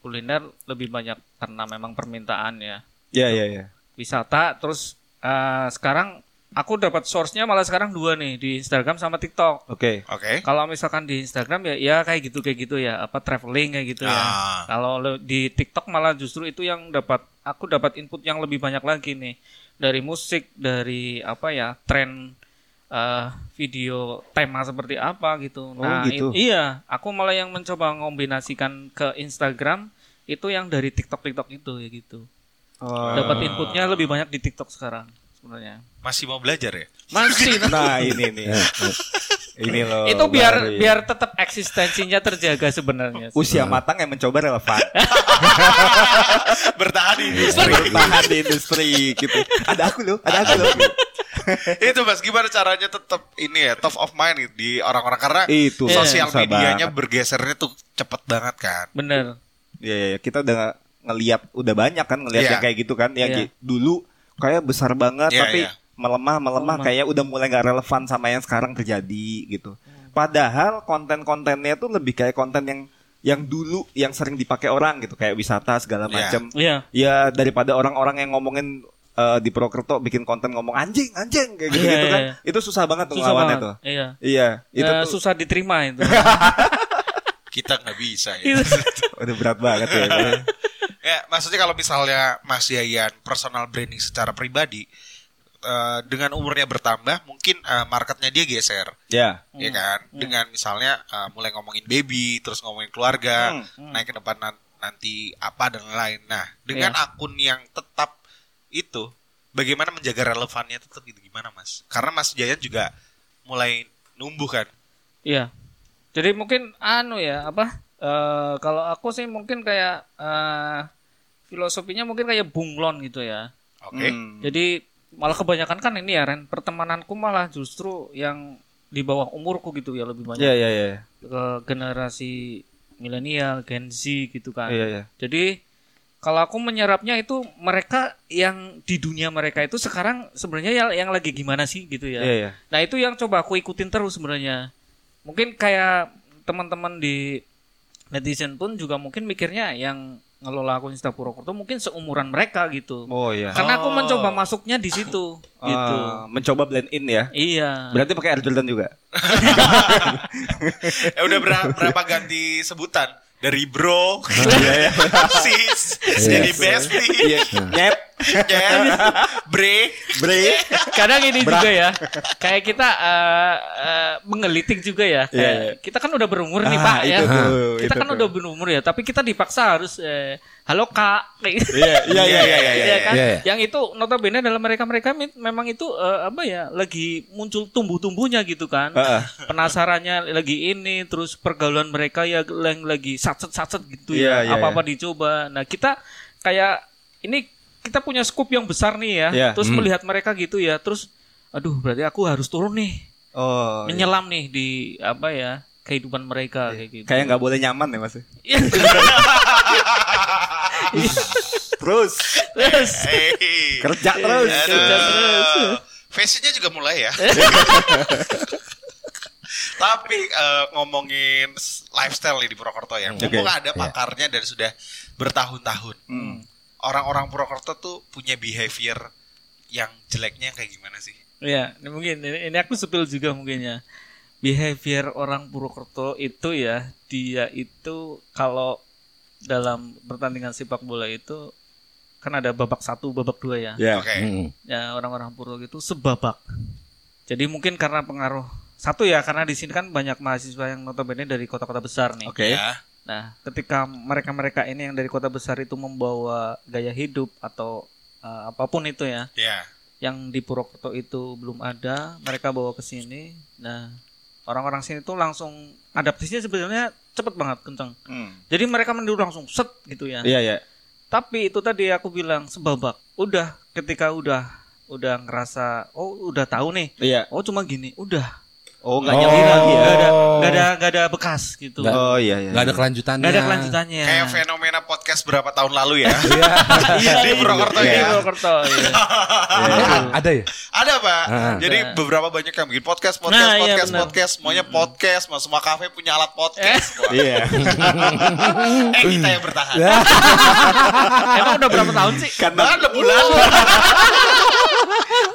kuliner lebih banyak karena memang permintaan ya. Iya, iya, iya. Wisata terus Uh, sekarang aku dapat source-nya malah sekarang dua nih di Instagram sama TikTok. Oke. Okay. Oke. Okay. Kalau misalkan di Instagram ya ya kayak gitu kayak gitu ya, apa traveling kayak gitu ah. ya. Kalau di TikTok malah justru itu yang dapat aku dapat input yang lebih banyak lagi nih dari musik, dari apa ya, tren uh, video tema seperti apa gitu. Oh, nah, gitu. I- iya, aku malah yang mencoba ngombinasikan ke Instagram itu yang dari TikTok-TikTok itu ya gitu. Oh. Dapat inputnya lebih banyak di TikTok sekarang sebenarnya. Masih mau belajar ya? Masih. Nah ini nih. Ini loh. Itu biar lari. biar tetap eksistensinya terjaga sebenarnya. Usia matang yang mencoba relevan. Bertahan di industri. Bertahan di industri gitu. Ada aku loh, ada aku loh. Itu Mas, gimana caranya tetap ini ya top of mind gitu, di orang-orang karena itu, sosial ya, medianya banget. Bergesernya tuh cepet banget kan. Bener. Iya ya, kita udah ngelihat udah banyak kan ngelihat yeah. yang kayak gitu kan ya yeah. g- dulu kayak besar banget yeah, tapi yeah. melemah melemah oh, kayak udah mulai nggak relevan sama yang sekarang terjadi gitu. Padahal konten-kontennya tuh lebih kayak konten yang yang dulu yang sering dipakai orang gitu, kayak wisata segala macam. Yeah. Yeah. Ya daripada orang-orang yang ngomongin uh, di Purwokerto bikin konten ngomong anjing anjing kayak gitu, yeah, gitu kan. Yeah, yeah. Itu susah banget tuh lawannya tuh. Iya. Iya, itu uh, tuh susah diterima itu. Kita nggak bisa ya. Udah berat banget ya. Ya, maksudnya kalau misalnya Mas Yayan personal branding secara pribadi, Uh, dengan umurnya bertambah, mungkin uh, marketnya dia geser, ya, yeah. ya kan. Mm. Dengan misalnya uh, mulai ngomongin baby, terus ngomongin keluarga, mm. naik ke depan na- nanti apa dan lain. Nah, dengan yeah. akun yang tetap itu, bagaimana menjaga relevannya tetap itu gimana, Mas? Karena Mas Jayan juga mulai numbuh kan? Iya. Yeah. Jadi mungkin anu ya apa? Uh, kalau aku sih mungkin kayak uh, filosofinya mungkin kayak bunglon gitu ya. Oke. Okay. Mm. Jadi malah kebanyakan kan ini ya Ren, pertemananku malah justru yang di bawah umurku gitu ya, lebih banyak yeah, yeah, yeah. ke generasi milenial, Gen Z gitu kan. Yeah, yeah. Jadi kalau aku menyerapnya itu mereka yang di dunia mereka itu sekarang sebenarnya yang, yang lagi gimana sih gitu ya. Yeah, yeah. Nah itu yang coba aku ikutin terus sebenarnya. Mungkin kayak teman-teman di netizen pun juga mungkin mikirnya yang ngelola akun Insta Purwokerto mungkin seumuran mereka gitu. Oh iya. Karena aku mencoba masuknya di situ uh, gitu. Mencoba blend in ya. Iya. Berarti pakai Air Jordan juga. Ya udah berapa, berapa ganti sebutan? Dari bro, sis, jadi bestie, nyep, nyep, bre, bre. Kadang ini Bra. Juga ya, kayak kita uh, uh, menggelitik juga ya. Kayak, yeah. Kita kan udah berumur nih ah, Pak ya. Tuh, kita kan tuh. udah berumur ya, tapi kita dipaksa harus eh, halo Kak. Iya iya iya iya. Yang itu notabene dalam mereka-mereka memang itu uh, apa ya, lagi muncul tumbuh-tumbuhnya gitu kan. Uh-uh. Penasarannya lagi ini, terus pergaulan mereka ya yang lagi satset-satset gitu yeah, ya, yeah, apa-apa yeah. dicoba. Nah, kita kayak ini kita punya scoop yang besar nih ya. Yeah. Terus mm. melihat mereka gitu ya. Terus aduh, berarti aku harus turun nih. Oh. Menyelam yeah. nih di apa ya, kehidupan mereka yeah. kayak gitu. Kayak enggak boleh nyaman ya, Mas. Terus terus hey. kerja terus Aduh. kerja terus. Fashionnya juga mulai ya. Tapi uh, ngomongin lifestyle nih di Purwokerto ya. Mungkin okay. ada pakarnya yeah. dan sudah bertahun-tahun. Hmm. Orang-orang Purwokerto tuh punya behavior yang jeleknya kayak gimana sih? Iya, yeah, mungkin ini aku spill juga mungkin ya. Behavior orang Purwokerto itu ya, dia itu kalau dalam pertandingan sepak bola itu kan ada babak satu, babak dua ya. Yeah. Okay. Mm. Ya orang-orang Purwokerto itu sebabak. Jadi mungkin karena pengaruh satu ya, karena di sini kan banyak mahasiswa yang notabene dari kota-kota besar nih. Oke. Okay. Yeah. Nah, ketika mereka-mereka ini yang dari kota besar itu membawa gaya hidup atau uh, apapun itu ya. Yeah. Yang di Purwokerto itu belum ada, mereka bawa ke sini. Nah, orang-orang sini tuh langsung adaptasinya sebenarnya cepet banget, kenceng. Hmm. Jadi mereka menduduk langsung set gitu ya. Iya, iya. Tapi itu tadi aku bilang sebabak. Udah ketika udah udah ngerasa oh udah tahu nih. Iya. Oh cuma gini, udah. Oh enggak oh. nyari lagi. Enggak ada enggak ada enggak ada bekas gitu. Gak, oh iya iya. Enggak ada kelanjutannya. Enggak ada kelanjutannya. Kayak fenomena podcast berapa tahun lalu ya. Iya. Di Purwokerto ya. Di Purwokerto ya. Ada ya? Ada, Pak. Ah. Jadi ada. Beberapa banyak yang bikin podcast, podcast, nah, podcast, iya, podcast, semuanya podcast, mas, semua kafe punya alat podcast. Iya. Eh. eh kita yang bertahan. Emang udah berapa tahun sih? Karena enam bulan.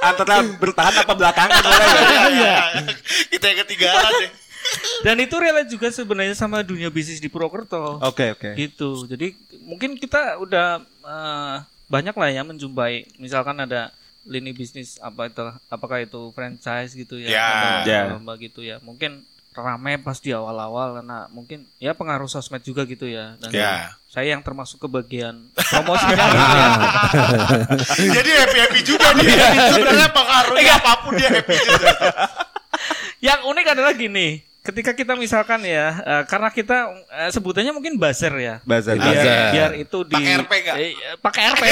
Antara bertahan apa belakangan orang ya. Kita yang ketinggalan deh. Dan itu relate juga sebenarnya sama dunia bisnis di Purwokerto. Oke okay, oke. Okay. Gitu. Jadi mungkin kita udah uh, banyak lah ya menjumpai. Misalkan ada lini bisnis apa itu, apakah itu franchise gitu ya, yeah. atau yeah. lomba gitu ya. Mungkin ramai pas di awal-awal karena mungkin ya pengaruh sosmed juga gitu ya. Dan yeah. saya yang termasuk ke bagian promosinya. Jadi happy-happy juga dia. Sebenarnya pengaruhnya apapun dia happy juga. Yang unik adalah gini, ketika kita misalkan ya, uh, karena kita uh, sebutannya mungkin buzzer ya. Buzzer. Biar, biar itu di pakai R P enggak? Eh, pakai R P.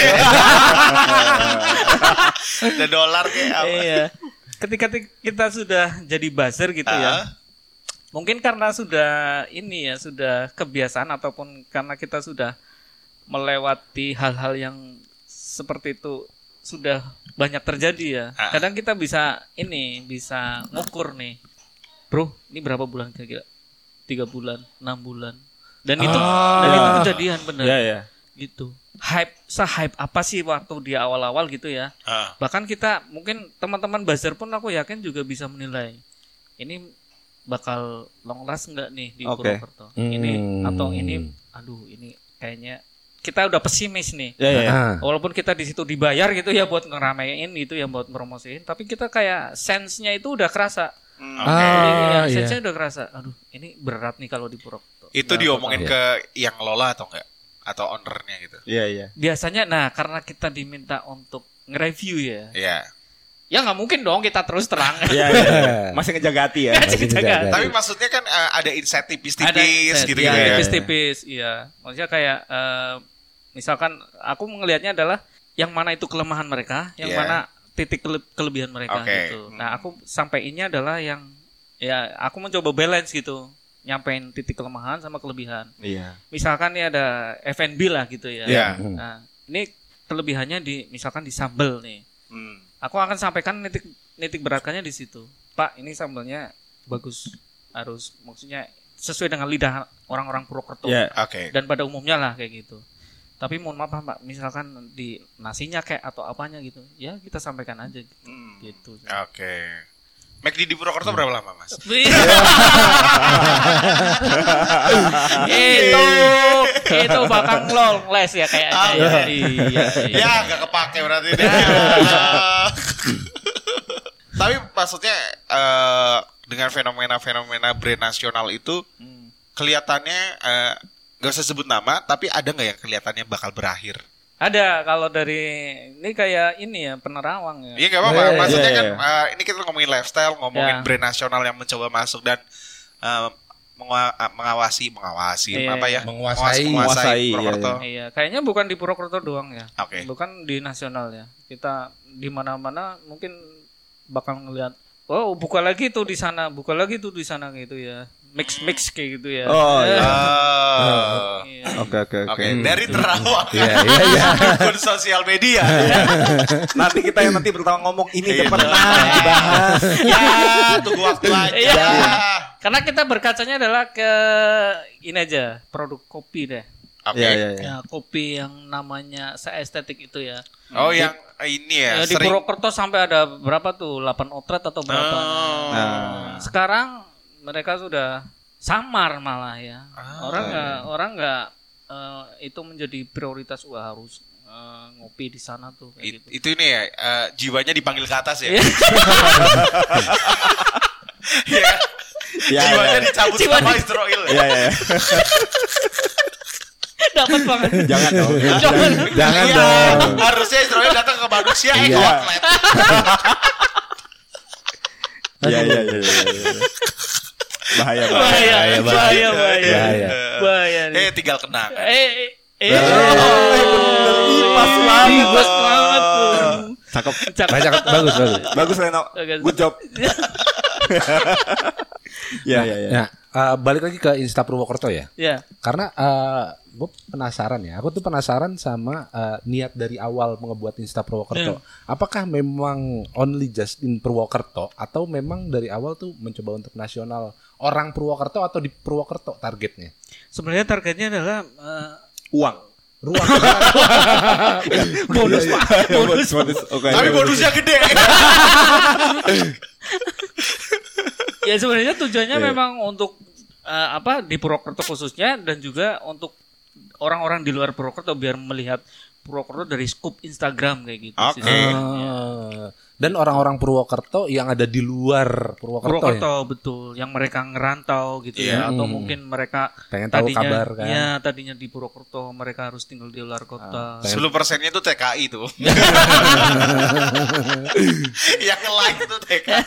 The dollar kayak apa? Iya. Ketika kita sudah jadi buzzer gitu uh-huh. ya. Mungkin karena sudah ini ya, sudah kebiasaan ataupun karena kita sudah melewati hal-hal yang seperti itu sudah banyak terjadi ya. Kadang kita bisa ini, bisa ngukur nih. Bro, ini berapa bulan kira-kira? tiga bulan, enam bulan. Dan itu ah. dan itu kejadian benar. Ya, ya. Gitu. Hype, se-hype apa sih waktu dia awal-awal gitu ya. Ah. Bahkan kita mungkin teman-teman buzzer pun aku yakin juga bisa menilai. Ini bakal long last enggak nih di okay. Purwokerto. Hmm. Ini atau ini aduh ini kayaknya kita udah pesimis nih, yeah, yeah. Uh. walaupun kita di situ dibayar gitu ya buat ngeramein gitu ya buat promosiin, tapi kita kayak sense-nya itu udah kerasa, mm, okay. ah, ya, sense-nya yeah. udah kerasa, aduh ini berat nih kalau di Purwokerto. Itu ya, diomongin ke ya. yang lola atau enggak, atau ownernya gitu? Iya yeah, iya. Yeah. Biasanya, nah karena kita diminta untuk nge-review ya. Iya. Yeah. Ya nggak mungkin dong kita terus terang. Ya, ya, ya. Masih ngejaga hati ya. Masih ngejaga hati. Tapi maksudnya kan uh, ada insight tipis-tipis gitu ya. Ada tipis-tipis, iya. Maksudnya kayak uh, misalkan aku melihatnya adalah yang mana itu kelemahan mereka, yang yeah. mana titik kele- kelebihan mereka okay. gitu. Nah aku sampaiinnya adalah yang ya aku mencoba balance gitu, nyampein titik kelemahan sama kelebihan. Iya. Yeah. Misalkan nih ada F and B lah gitu ya. Yeah. Nah ini kelebihannya di misalkan di sambel nih. Hmm. Aku akan sampaikan nitik nitik beratkannya di situ. Pak, ini sambelnya bagus, harus maksudnya sesuai dengan lidah orang-orang Purwokerto. Yeah, okay. Dan pada umumnya lah kayak gitu. Tapi mohon maaf Pak, misalkan di nasinya kayak atau apanya gitu, ya kita sampaikan aja gitu. Hmm, gitu. Oke. Okay. McD di Purwokerto berapa lama, Mas? Itu itu bakal long last ya kayaknya. Oh, ya, iya, iya. Ya enggak kepake berarti. Tapi maksudnya uh, dengan fenomena-fenomena brand nasional itu hmm. kelihatannya uh, gak usah sebut nama, tapi ada enggak yang kelihatannya bakal berakhir? Ada, kalau dari ini kayak ini ya penerawang ya. Iya gak apa-apa, yeah, maksudnya yeah, kan yeah. Uh, ini kita ngomongin lifestyle, ngomongin yeah. brand nasional yang mencoba masuk dan uh, mengawasi, mengawasi yeah, apa yeah. ya? Menguasai, menguasai Purwokerto. Iya, iya. Iya, kayaknya bukan di Purwokerto doang ya. Okay. Bukan di nasional ya. Kita di mana-mana mungkin bakal ngelihat, oh buka lagi tuh di sana, buka lagi tuh di sana gitu ya. Mix-mix kayak gitu ya. Oh iya. Oke oke oke. Dari terawang. Iya iya iya. Akun sosial media. Nanti kita yang nanti bertahun ngomong ini tempat nah dibahas. Ya, tunggu waktu aja. Iya. Karena kita berkacanya adalah ke ini aja, produk kopi deh. Oke. Okay. Ya, ya, ya. Ya, kopi yang namanya seestetik itu ya. Oh di, yang ini ya. ya di Purwokerto sampai ada berapa tuh? delapan outlet atau berapa? Oh. Nah, sekarang mereka sudah samar malah ya. Ah. Orang nggak orang nggak uh, itu menjadi prioritas, wah harus uh, ngopi di sana tuh kayak It, gitu. Itu ini ya, uh, jiwanya dipanggil ke atas ya. Ya. Jiwanya dicabut sama Israel. Iya iya. Dapat banget. Jangan dong. Jangan, jangan ya, dong. Harusnya Israel datang ke manusia itu outlet. Iya iya iya. Bahaya bahaya bahaya bahaya bahaya, bahaya. bahaya eh tinggal kena kan? eh eh oh, oh, pas banget pas banget cakep cakep cakep bagus bagus bagus Reno, good job. Ya ya ya. Nah, uh, balik lagi ke Insta Purwokerto ya. Ya. Karena uh, gue penasaran ya. Aku tuh penasaran sama uh, niat dari awal ngebuat Insta Purwokerto. Hmm. Apakah memang only just in Purwokerto atau memang dari awal tuh mencoba untuk nasional orang Purwokerto atau di Purwokerto targetnya? Sebenarnya targetnya adalah uh, uang. Ruang bonus pak, bonus, bonus. Okay, tapi bonusnya gede. Ya sebenarnya tujuannya yeah. memang untuk uh, apa di Purwokerto khususnya dan juga untuk orang-orang di luar Purwokerto biar melihat Purwokerto dari scoop Instagram kayak gitu. Oke. Okay. Ah, dan orang-orang Purwokerto yang ada di luar Purwokerto, Purwokerto ya? Betul, yang mereka ngerantau gitu yeah. ya, atau mungkin mereka pengen tahu tadinya, kabar kan? Ya tadinya di Purwokerto mereka harus tinggal di luar kota. Sepuluh ah, persennya itu T K I tuh. Yang like itu T K I.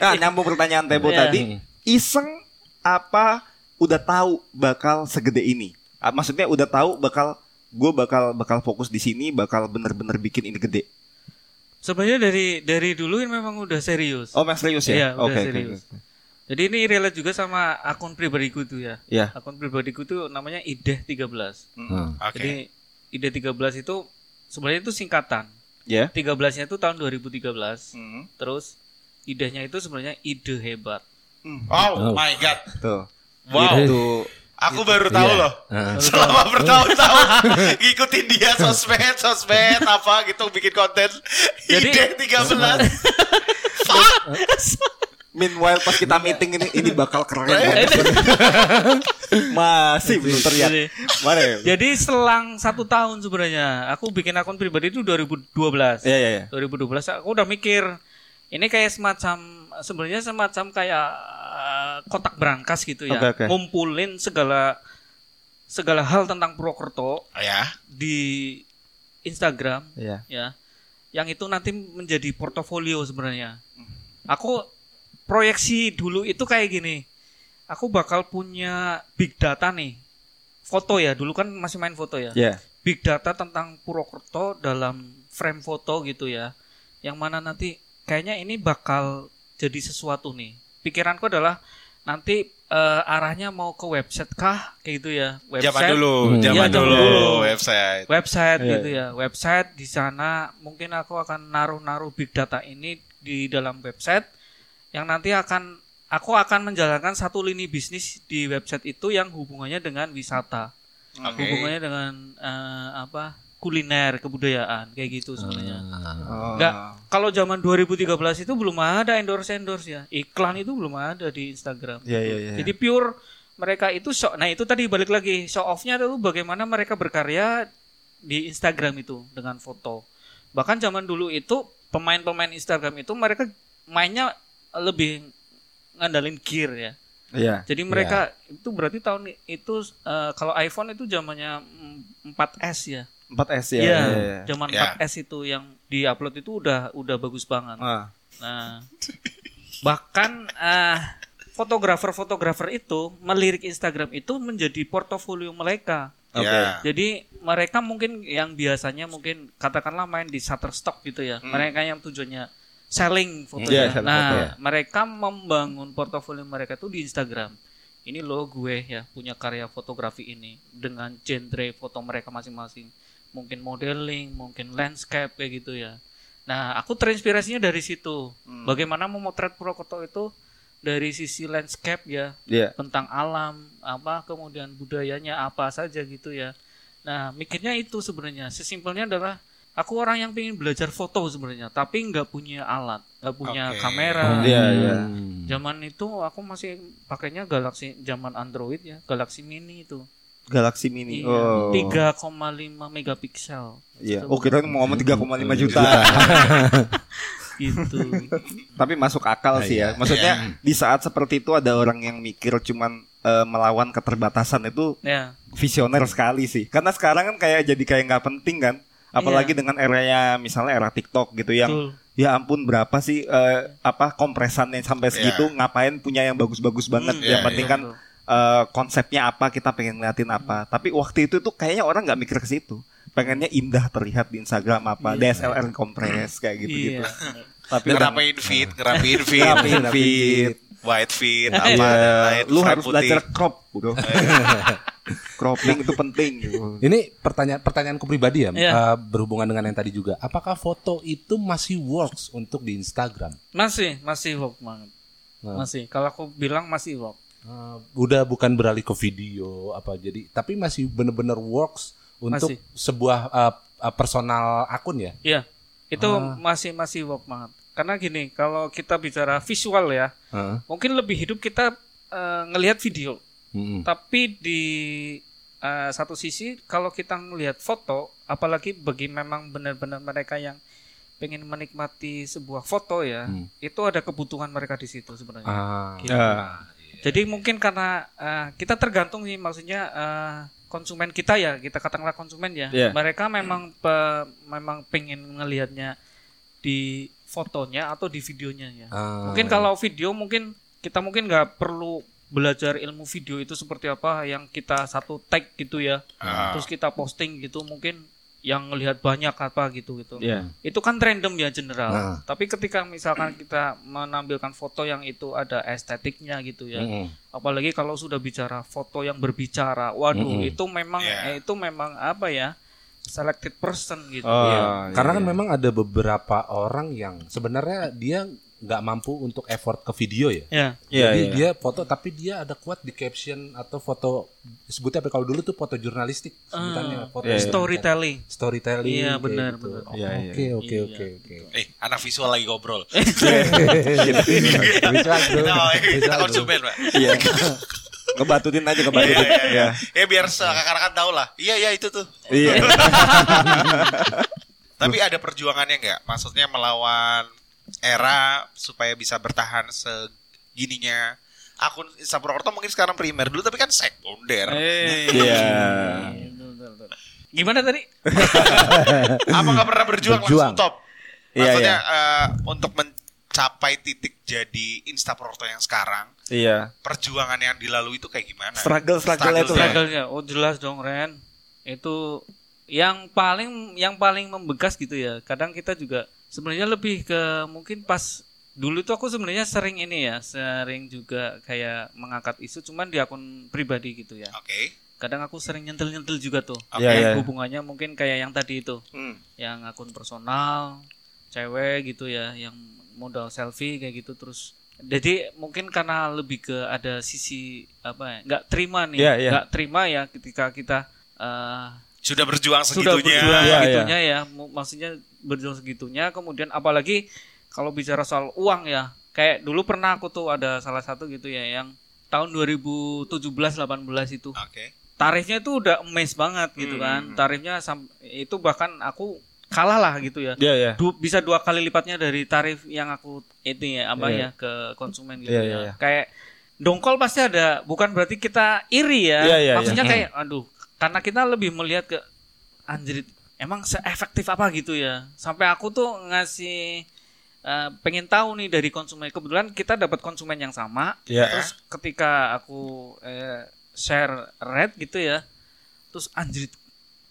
Nah, nyambung pertanyaan Tebo yeah. tadi, iseng apa udah tahu bakal segede ini? Maksudnya udah tahu bakal gue bakal bakal fokus di sini, bakal bener-bener bikin ini gede. Sebenarnya dari dari dulu ini memang udah serius. Oh, memang serius ya? Iya, okay, udah serius. Okay, okay. Jadi ini relate juga sama akun pribadiku tuh ya. Yeah. Akun pribadiku tuh namanya idah tiga belas. Hmm. Okay. Jadi idah tiga belas itu sebenarnya itu singkatan. Ya. Yeah. tiga belasnya itu tahun dua ribu tiga belas. Mm-hmm. Terus idahnya itu sebenarnya ide hebat. Mm. Oh, oh my god. Tuh. Wow. Itu Aku gitu. Baru tahu iya. loh. Uh, Selama bertahun-tahun ngikutin dia sosmed, sosmed apa gitu bikin konten. Jadi I D tiga belas. Meanwhile pas kita meeting ini ini bakal keren. Masih belum terlihat. Mana ya? Jadi selang satu tahun sebenarnya aku bikin akun pribadi itu dua ribu dua belas. Iya, iya, iya. dua ribu dua belas aku udah mikir ini kayak semacam sebenarnya semacam kayak uh, kotak berangkas gitu ya. Okay, okay. Ngumpulin segala segala hal tentang Purwokerto oh, ya. Di Instagram yeah. ya. Yang itu nanti menjadi portofolio sebenarnya. Aku proyeksi dulu itu kayak gini. Aku bakal punya big data nih. Foto ya, dulu kan masih main foto ya. Yeah. Big data tentang Purwokerto dalam frame foto gitu ya. Yang mana nanti kayaknya ini bakal jadi sesuatu nih. Pikiranku adalah nanti uh, arahnya mau ke website kah? Kayak gitu ya. Website. Jaman dulu, hmm. jaman ya, dulu. dulu website. Website yeah. gitu ya. Website di sana mungkin aku akan naruh-naruh big data ini di dalam website. Yang nanti akan aku akan menjalankan satu lini bisnis di website itu yang hubungannya dengan wisata, okay. hubungannya dengan uh, apa kuliner kebudayaan kayak gitu sebenarnya. Oh. Nggak, kalau zaman dua ribu tiga belas itu belum ada endorse-endorse ya, iklan itu belum ada di Instagram. Yeah, yeah, yeah. Jadi pure mereka itu show, nah itu tadi balik lagi show off-nya itu bagaimana mereka berkarya di Instagram itu dengan foto. Bahkan zaman dulu itu pemain-pemain Instagram itu mereka mainnya lebih ngandalin gear ya. Yeah, jadi mereka yeah. itu berarti tahun itu uh, kalau iPhone itu zamannya four S ya. four S ya. Iya, yeah, zaman yeah. four S itu yang diupload itu udah udah bagus banget. Uh. Nah, bahkan uh, fotografer-fotografer itu melirik Instagram itu menjadi portofolio mereka. Oke. Okay. Yeah. Jadi mereka mungkin yang biasanya mungkin katakanlah main di Shutterstock gitu ya. Mm. Mereka yang tujuannya selling fotonya. Yeah, selling nah, foto, ya. Mereka membangun portofolio mereka tuh di Instagram. Ini loh gue ya punya karya fotografi ini dengan genre foto mereka masing-masing. Mungkin modeling, mungkin landscape kayak gitu ya. Nah, aku terinspirasinya dari situ. Hmm. Bagaimana memotret Purwokerto itu dari sisi landscape ya, yeah. tentang alam, apa kemudian budayanya apa saja gitu ya. Nah, mikirnya itu sebenarnya. Sesimpelnya adalah aku orang yang pengen belajar foto sebenarnya, tapi nggak punya alat, nggak punya okay. kamera. Oh, iya, iya. Zaman itu aku masih pakainya Galaxy, zaman Android ya, Galaxy Mini itu. Galaxy Mini. Iya. Oh. tiga koma lima megapiksel. Iya. Oh kita mau ngomong tiga koma lima juta. Gitu. Tapi masuk akal nah, sih ya. Maksudnya iya. di saat seperti itu ada orang yang mikir cuman uh, melawan keterbatasan itu yeah. visioner sekali sih. Karena sekarang kan kayak jadi kayak nggak penting kan. Apalagi iya. dengan era misalnya era TikTok gitu yang Betul. Ya ampun berapa sih uh, apa kompresannya sampai segitu yeah. ngapain punya yang bagus-bagus banget mm, yang yeah, penting yeah. kan uh, konsepnya apa kita pengen ngeliatin apa mm. tapi waktu itu tuh kayaknya orang nggak mikir ke situ pengennya indah terlihat di Instagram apa yeah. D S L R kompres kayak gitu-gitu yeah. tapi ngerapain feed ngerapain feed ngerapain feed wide feed apa yeah. lain lu harus belajar crop bro. Cropping itu penting. Ini pertanyaan pertanyaanku pribadi ya, yeah. uh, berhubungan dengan yang tadi juga. Apakah foto itu masih works untuk di Instagram? Masih, masih work banget. Nah. Masih. Kalau aku bilang masih work. Uh, udah bukan beralih ke video apa jadi, tapi masih benar-benar works untuk masih. Sebuah uh, personal akun ya? Iya. Yeah. Itu ah. masih masih work banget. Karena gini, kalau kita bicara visual ya, uh. mungkin lebih hidup kita uh, ngelihat video. Mm-hmm. Tapi di uh, satu sisi kalau kita melihat foto, apalagi bagi memang benar-benar mereka yang pengen menikmati sebuah foto ya, mm. itu ada kebutuhan mereka di situ sebenarnya. Ah, gitu. ah, yeah. Jadi mungkin karena uh, kita tergantung sih, maksudnya uh, konsumen kita ya, kita katakanlah konsumen ya, yeah. mereka memang mm. pe, memang pengen melihatnya di fotonya atau di videonya ya. Ah, mungkin yeah. kalau video mungkin kita mungkin nggak perlu belajar ilmu video itu seperti apa yang kita satu tag gitu ya, ah. terus kita posting gitu mungkin yang ngelihat banyak apa gitu gitu. Yeah. Itu kan random ya general. Nah. Tapi ketika misalkan kita menampilkan foto yang itu ada estetiknya gitu ya, mm-hmm. apalagi kalau sudah bicara foto yang berbicara, waduh mm-hmm. itu memang yeah. eh, itu memang apa ya? Selected person gitu. Oh, ya. Karena yeah. kan memang ada beberapa orang yang sebenarnya dia nggak mampu untuk effort ke video ya. Yeah. Yeah, Jadi yeah. dia foto, tapi dia ada kuat di caption atau foto sebutnya apa kalau dulu tuh foto jurnalistik sebutannya, uh, foto yeah, storytelling. Yeah. Storytelling. Iya yeah, benar gitu. benar. Oke oke oke oke. Eh, anak visual lagi ngobrol. Visual dong. Kita konsumen, Pak. Iya. Ngebatutin aja ngebatutin. Ya, ya, ya. Ya biar kakak-kakak tahu lah. Iya iya itu tuh. Iya. Tapi ada perjuangannya nggak? Maksudnya melawan era supaya bisa bertahan segininya. Akun Insta Purwokerto mungkin sekarang primer dulu, tapi kan sekunder. Iya. Yeah. Gimana tadi? Apa nggak pernah berjuang, berjuang. langsung top? Maksudnya yeah, yeah. Uh, untuk mencapai titik jadi Insta Purwokerto yang sekarang. Iya. Perjuangan yang dilalui itu kayak gimana? Struggle, struggle itu. Struggle-nya. Oh jelas dong Ren. Itu yang paling yang paling membekas gitu ya. Kadang kita juga sebenarnya lebih ke mungkin pas dulu tuh aku sebenarnya sering ini ya, sering juga kayak mengangkat isu cuman di akun pribadi gitu ya. Oke. Okay. Kadang aku sering nyentil-nyentil juga tuh. Oke. Okay. Hubungannya mungkin kayak yang tadi itu. Hmm. Yang akun personal, cewek gitu ya, yang modal selfie kayak gitu terus. Jadi mungkin karena lebih ke ada sisi apa ya, nggak terima nih, yeah, yeah. nggak terima ya ketika kita uh, sudah berjuang segitunya, sudah berjuang yeah, segitunya yeah. ya, maksudnya berjuang segitunya. Kemudian apalagi kalau bicara soal uang ya, kayak dulu pernah aku tuh ada salah satu gitu ya yang tahun dua ribu tujuh belas delapan belas itu, okay. tarifnya itu udah amazing banget gitu hmm. kan, tarifnya itu bahkan aku kalah lah gitu ya, yeah, yeah. Du- bisa dua kali lipatnya dari tarif yang aku itu ya apa yeah. ya ke konsumen gitu yeah, ya. Yeah, yeah. Kayak dongkol pasti ada, bukan berarti kita iri ya, yeah, yeah, maksudnya yeah. kayak aduh, karena kita lebih melihat ke anjir emang seefektif apa gitu ya, sampai aku tuh ngasih uh, pengen tahu nih dari konsumen, kebetulan kita dapat konsumen yang sama, yeah. terus ketika aku eh, share rate gitu ya, terus anjir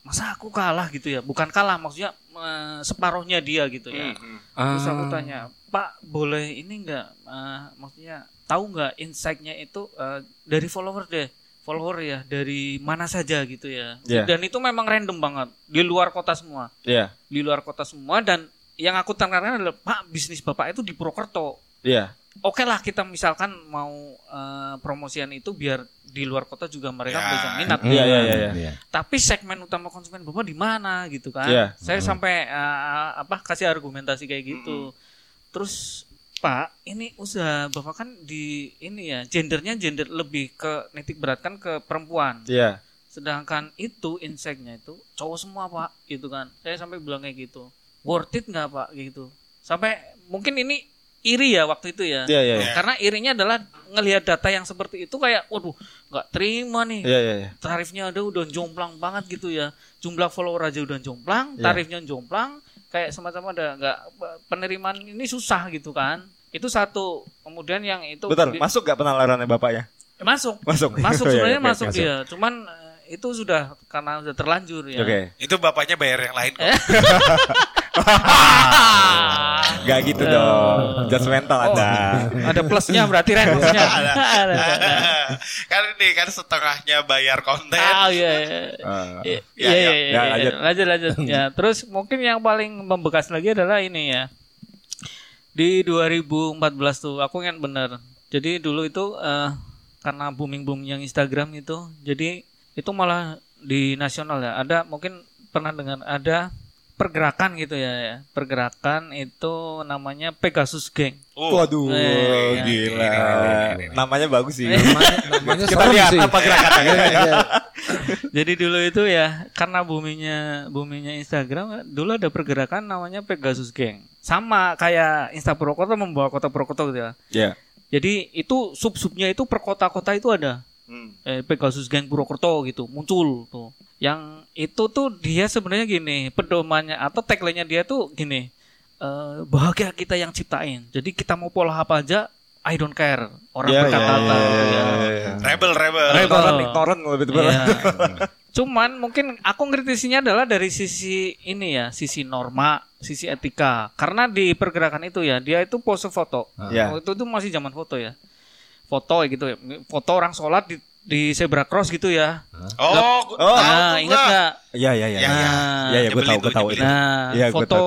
masa aku kalah gitu ya, bukan kalah maksudnya uh, separuhnya dia gitu ya. Mm-hmm. Terus aku tanya, Pak boleh ini nggak, uh, maksudnya tahu nggak insight-nya itu uh, dari follower deh, follower ya dari mana saja gitu ya. Yeah. Dan itu memang random banget, di luar kota semua, yeah. di luar kota semua. Dan yang aku tanyakan adalah, Pak bisnis bapak itu di Purwokerto. Yeah. Oke okay lah kita misalkan mau uh, promosian itu biar di luar kota juga mereka yeah. bisa minat. Iya yeah, iya yeah, iya. Yeah, yeah. Tapi segmen utama konsumen bapak di mana gitu kan? Yeah. Saya mm. sampai uh, apa kasih argumentasi kayak gitu. Mm. Terus Pak, ini usaha bapak kan di ini ya, gendernya gender lebih ke nitik beratkan ke perempuan. Iya. Yeah. Sedangkan itu insight-nya itu cowok semua Pak, gitu kan. Saya sampai bilang kayak gitu. Worth it nggak Pak gitu. Sampai mungkin ini iri ya waktu itu ya, yeah, yeah, yeah. karena irinya adalah ngelihat data yang seperti itu kayak, waduh, nggak terima nih, yeah, yeah, yeah. tarifnya ada udah jomplang banget gitu ya, jumlah follower aja udah jomplang, tarifnya yeah. jomplang, kayak semacam ada nggak penerimaan ini susah gitu kan, itu satu, kemudian yang itu betul, di, masuk nggak penalarannya bapaknya? Masuk, masuk, masuk sebenarnya yeah, masuk dia, ya. Cuman itu sudah karena sudah terlanjur ya. Okay. Itu bapaknya bayar yang lain kok. Gak gitu uh, dong, just mental oh, ada. Ada plusnya berarti Ren. Plusnya. ada, ada, ada. Kan ini kan setengahnya bayar konten. Ah iya iya. Uh, iya, iya, iya, iya, iya, iya. Lanjut lanjut. Ya, terus mungkin yang paling membekas lagi adalah ini ya. Di dua ribu empat belas tuh aku ingat bener. Jadi dulu itu uh, karena booming-booming yang Instagram itu, jadi itu malah di nasional ya. Ada mungkin pernah dengar ada pergerakan gitu ya, ya. Pergerakan itu namanya Pegasus Gang. Oh, waduh, eh, gila. Ya, ya. Namanya bagus sih. Namanya, namanya kita lihat sih. Apa gerakannya. Jadi dulu itu ya karena boomingnya boomingnya Instagram, dulu ada pergerakan namanya Pegasus Gang. Sama kayak Insta Purwokerto membawa kota Purwokerto gitu ya. Yeah. Jadi itu sub-subnya itu per kota-kota itu ada. Hmm. Eh, Pegasus Gang Purwokerto gitu muncul tuh. Yang itu tuh dia sebenarnya gini, pedomannya atau tagline-nya dia tuh gini, uh, bahagia kita yang ciptain. Jadi kita mau pola apa aja, I don't care. Orang yeah, berkata-kata. Yeah, yeah, yeah, yeah. yeah. Rebel, rebel. Rebel, ignorant lebih tepat. Cuman mungkin aku ngritisinya adalah dari sisi ini ya, sisi norma, sisi etika. Karena di pergerakan itu ya, dia itu pose foto. Yeah. Itu tuh masih zaman foto ya. Foto gitu ya, foto orang sholat di di zebra cross gitu ya. Oh, oh nah, ingat enggak? Iya iya iya. Iya iya, gua tahu gua tahu. Nah, ya, foto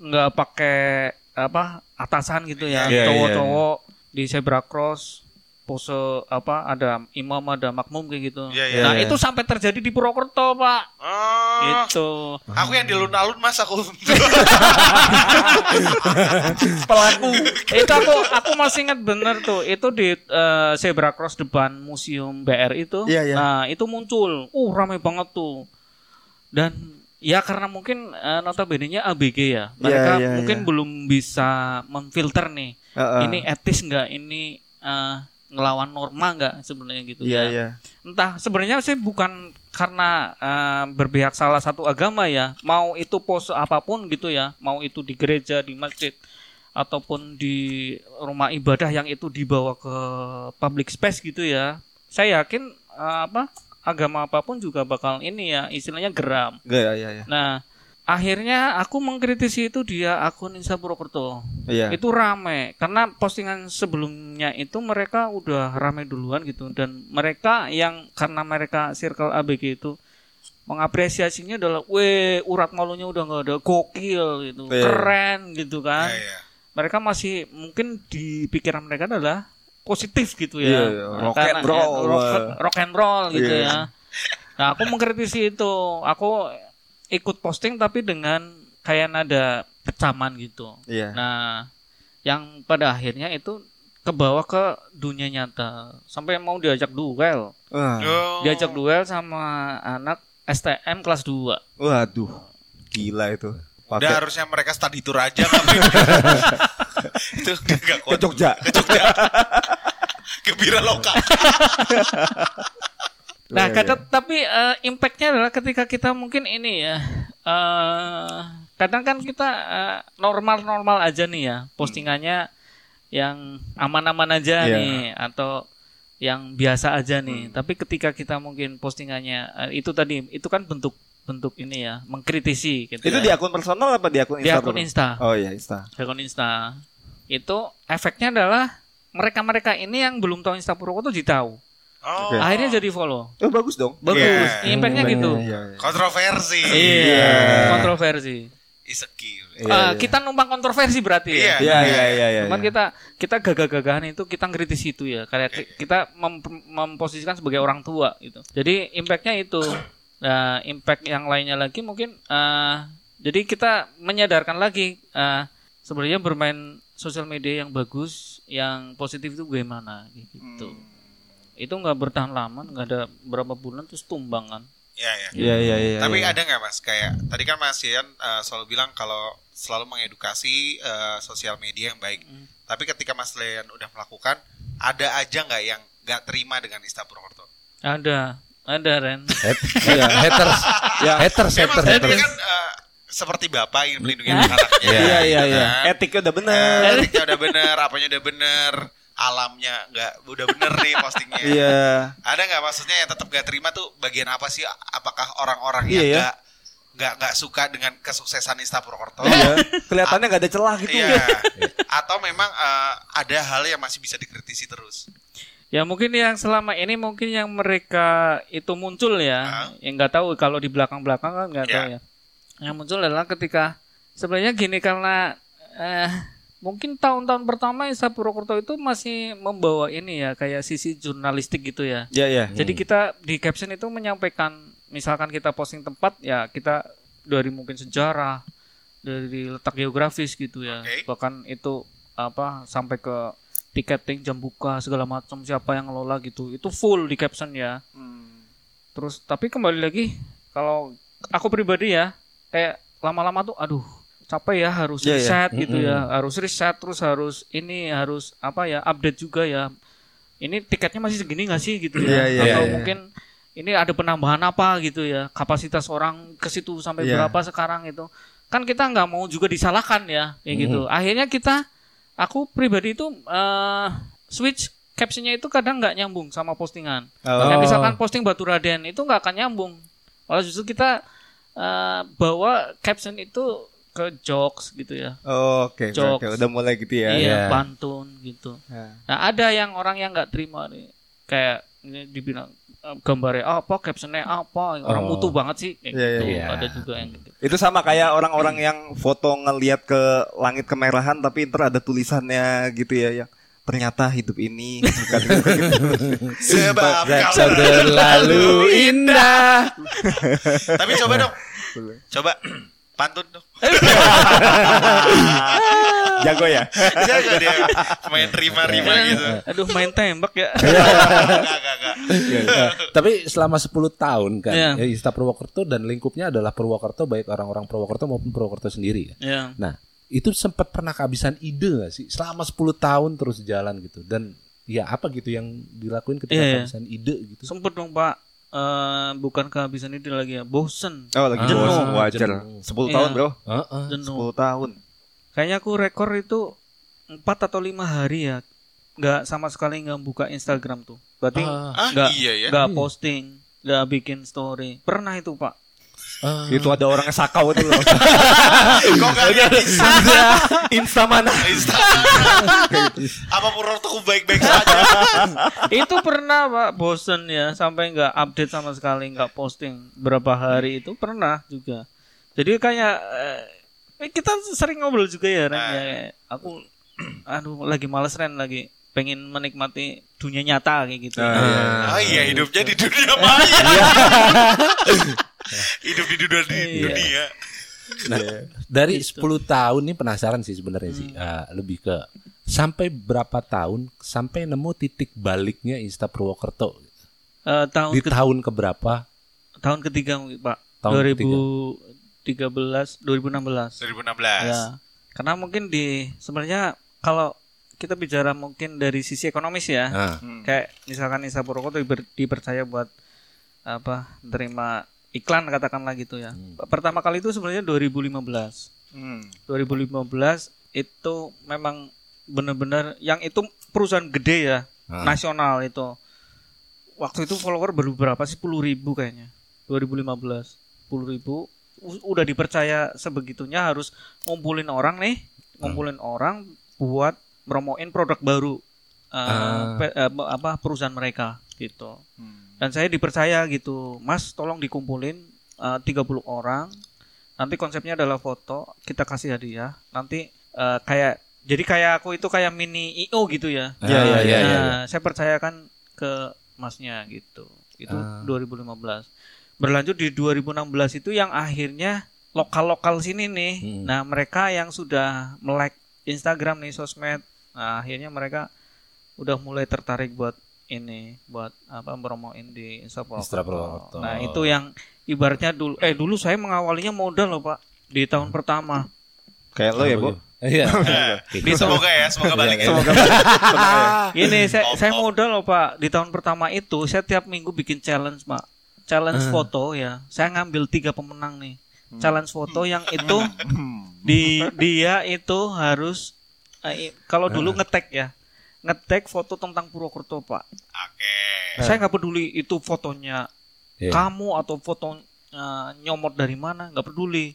enggak pakai apa atasan gitu ya, yeah, cowok-cowok yeah, yeah. di zebra cross pose apa ada imam ada makmum kayak gitu. Yeah, yeah, nah yeah. itu sampai terjadi di Purwokerto pak. Oh, gitu. Aku yang di alun-alun mas aku. Pelaku. Itu aku aku masih ingat bener tuh. Itu di uh, zebra cross depan Museum B R I itu. Yeah, yeah. Nah itu muncul. Uh ramai banget tuh. Dan ya karena mungkin uh, notabene-nya A B G ya. Mereka yeah, yeah, mungkin yeah. belum bisa memfilter nih. Uh, uh. Ini etis enggak? Ini uh, ngelawan norma enggak sebenarnya gitu yeah, ya. Yeah. Entah sebenarnya sih bukan karena uh, berpihak salah satu agama ya. Mau itu pose apapun gitu ya. Mau itu di gereja, di masjid ataupun di rumah ibadah yang itu dibawa ke public space gitu ya. Saya yakin uh, apa? agama apapun juga bakal ini ya istilahnya geram. Ya, ya, ya. Nah akhirnya aku mengkritisi itu dia akun Insta Purwokerto. Ya. Itu rame karena postingan sebelumnya itu mereka udah rame duluan gitu dan mereka yang karena mereka circle A B G itu mengapresiasinya adalah, weh urat malunya udah nggak ada, gokil gitu, ya. Keren gitu kan. Ya, ya. Mereka masih mungkin di pikiran mereka adalah positif gitu ya, yeah, rock and roll, ya, rock, rock and roll gitu yeah. ya. Nah aku mengkritisi itu, aku ikut posting tapi dengan kayak nada kecaman gitu. Yeah. Nah yang pada akhirnya itu kebawa ke dunia nyata, sampai mau diajak duel, uh. diajak duel sama anak S T M kelas dua. Waduh, gila itu. Pake. Udah harusnya mereka study tour aja tapi itu enggak kuat. Ke Jogja. Ke Jogja. Gembira lokal. Nah, kata, tapi uh, impact-nya adalah ketika kita mungkin ini ya. Uh, kadang kan kita uh, normal-normal aja nih ya. Postingannya hmm. yang aman-aman aja yeah. nih atau yang biasa aja nih. Hmm. Tapi ketika kita mungkin postingannya uh, itu tadi itu kan bentuk bentuk ini ya mengkritisi gitu itu ya. Di akun personal apa di akun Insta? Di akun Insta. Oh iya Insta. Di akun Insta. Itu efeknya adalah mereka-mereka ini yang belum tahu Insta Purwokerto jadi tahu. Oh. Okay. Akhirnya jadi follow. Oh bagus dong. Bagus. Yeah. Impactnya yeah, gitu. Yeah, yeah. Kontroversi. Iya. Yeah. Yeah. Kontroversi. Isekil. Yeah, uh, yeah. Kita numpang kontroversi berarti yeah. ya. Iya iya iya iya. Cuman kita kita gagah-gagahan itu kita ngkritisi itu ya. Kayak yeah, yeah. kita mem- memposisikan sebagai orang tua gitu. Jadi impactnya itu. Nah, impact yang lainnya lagi mungkin uh, jadi kita menyadarkan lagi uh, sebenarnya bermain sosial media yang bagus, yang positif itu bagaimana gitu. Hmm. Itu nggak bertahan lama, nggak ada berapa bulan terus tumbang kan. Iya iya. Iya iya iya. Tapi ya, ada nggak Mas kayak tadi kan Mas Yayan uh, selalu bilang kalau selalu mengedukasi uh, sosial media yang baik. Hmm. Tapi ketika Mas Yayan udah melakukan, ada aja nggak yang nggak terima dengan Insta Purwokerto? Ada. Ada Ren. Hat, ya, haters. Ya, haters, ya, haters, haters. Kan uh, seperti bapak yang melindungi anaknya. Iya, iya, iya. Etiknya udah benar. Uh, etiknya udah benar, apanya udah benar, alamnya enggak udah benar nih postingnya. Iya. Yeah. Ada enggak maksudnya yang tetap enggak terima tuh bagian apa sih? Apakah orang-orang yeah, yang enggak yeah. Gak, gak suka dengan kesuksesan Insta Purwokerto iya. Kelihatannya A- gak ada celah gitu iya. Atau memang uh, ada hal yang masih bisa dikritisi terus. Ya mungkin yang selama ini mungkin yang mereka itu muncul ya huh? Yang gak tahu kalau di belakang-belakang kan gak yeah. tahu ya. Yang muncul adalah ketika sebenarnya gini karena eh, mungkin tahun-tahun pertama Insta Purwokerto itu masih membawa ini ya kayak sisi jurnalistik gitu ya yeah, yeah. Jadi hmm. kita di caption itu menyampaikan misalkan kita posting tempat ya kita dari mungkin sejarah, dari letak geografis gitu ya. Okay. Bahkan itu apa sampai ke tiketing jam buka segala macam siapa yang ngelola gitu. Itu full di caption ya. Hmm. Terus tapi kembali lagi kalau aku pribadi ya kayak lama-lama tuh aduh capek ya harus yeah, riset yeah. gitu mm-hmm. ya. Harus riset terus harus ini harus apa ya update juga ya. Ini tiketnya masih segini enggak sih gitu ya. Yeah, yeah, atau yeah. mungkin ini ada penambahan apa gitu ya. Kapasitas orang ke situ sampai yeah. berapa sekarang itu. Kan kita nggak mau juga disalahkan ya kayak mm. gitu. Akhirnya kita aku pribadi itu uh, switch captionnya itu kadang nggak nyambung sama postingan. Oh. Kayak misalkan posting Baturraden itu nggak akan nyambung. Malah justru kita uh, bawa caption itu ke jokes gitu ya. Oh, oke. Okay. Jokes. Udah mulai gitu ya. Iya, yeah. pantun gitu. Yeah. Nah, ada yang orang yang nggak terima nih. Kayak ini dibilang gambarnya apa, captionnya apa, orang oh. mutu banget sih. Eh, yeah, yeah. Ada juga yang gitu. Itu sama kayak orang-orang yang foto ngelihat ke langit kemerahan tapi ntar ada tulisannya gitu ya, yang ternyata hidup ini bukan sebab kau terlalu indah. Tapi coba dong, coba pantun dong. Jago ya? Jago dia. Main rima-rima gitu. Aduh, main tembak ya. Enggak, enggak, enggak. Tapi selama sepuluh tahun kan yeah. ya, Insta Purwokerto dan lingkupnya adalah Purwokerto, baik orang-orang Purwokerto maupun Purwokerto sendiri. Yeah. Nah, itu sempat pernah kehabisan ide gak sih? Selama sepuluh tahun terus jalan gitu. Dan ya apa gitu yang dilakuin ketika yeah. kehabisan ide gitu? Sempet dong Pak. Uh, bukan kehabisan ide lagi ya, bosen. Oh lagi jenuh. Oh, wajar. sepuluh yeah. tahun bro. Uh-uh. Jenuh. sepuluh tahun. Kayaknya aku rekor itu empat atau lima hari ya, nggak sama sekali nggak buka Instagram tuh. Berarti uh, nggak ah, iya ya. nggak posting, nggak bikin story. Pernah itu Pak. Uh. Itu ada orang yang sakau itu. Kok kagak ada Insta? Insta mana? Insta. Apa Purwokerto baik-baik saja? Itu pernah Pak, bosen ya, sampai nggak update sama sekali, nggak posting berapa hari itu pernah juga. Jadi kayak eh, kita sering ngobrol juga ya, Ren. Uh. Ya, aku, aduh, lagi males Ren lagi. Pengen menikmati dunia nyata kayak gitu. Uh. Uh. Ah iya, hidupnya di dunia maya. Hidup di dunia, di dunia. Nah, dari gitu. sepuluh tahun ini penasaran sih sebenarnya hmm. sih uh, lebih ke sampai berapa tahun sampai nemu titik baliknya Insta Purwokerto uh, tahun di ke, tahun keberapa? Tahun ketiga Pak, tahun dua ribu tiga belas dua ribu enam belas dua ribu enam belas. Ya, karena mungkin di sebenarnya kalau kita bicara mungkin dari sisi ekonomis ya uh. hmm. kayak misalkan Insta Purwokerto diper, dipercaya buat apa terima iklan katakanlah gitu ya. Hmm. Pertama kali itu sebenarnya dua ribu lima belas Hmm. dua ribu lima belas itu memang benar-benar yang itu perusahaan gede ya, ah. nasional itu. Waktu itu follower baru berapa sih? sepuluh ribu kayaknya. dua ribu lima belas sepuluh ribu udah dipercaya sebegitunya harus ngumpulin orang nih, ngumpulin ah. orang buat promoin produk baru uh, ah. pe, uh, apa perusahaan mereka gitu. Hmm. Dan saya dipercaya gitu, Mas tolong dikumpulin uh, tiga puluh orang, nanti konsepnya adalah foto, kita kasih hadiah, nanti uh, kayak, jadi kayak aku itu kayak mini I O gitu ya. Iya, iya, iya. Ya, ya, ya. Saya percayakan ke Masnya gitu, itu uh. dua ribu lima belas Berlanjut di dua ribu enam belas itu yang akhirnya lokal-lokal sini nih, hmm. nah mereka yang sudah melike Instagram nih, sosmed, nah, akhirnya mereka udah mulai tertarik buat ini buat apa promoin di Insta Purwokerto. Nah, itu yang ibaratnya dulu eh dulu saya mengawalinya modal loh, Pak, di tahun pertama. Kayak lo ya, Bu. Iya. Semoga ya, semoga balik. Semoga. Ini saya saya modal loh, Pak. Di tahun pertama itu saya tiap minggu bikin challenge, Pak. Challenge uh. foto ya. Saya ngambil tiga pemenang nih. Hmm. Challenge foto yang itu di dia itu harus eh, kalau dulu nge-tag ya. Ngetek foto tentang Purwokerto, Pak. Oke. Okay. Saya nggak peduli itu fotonya yeah. kamu atau foto uh, nyomot dari mana, nggak peduli.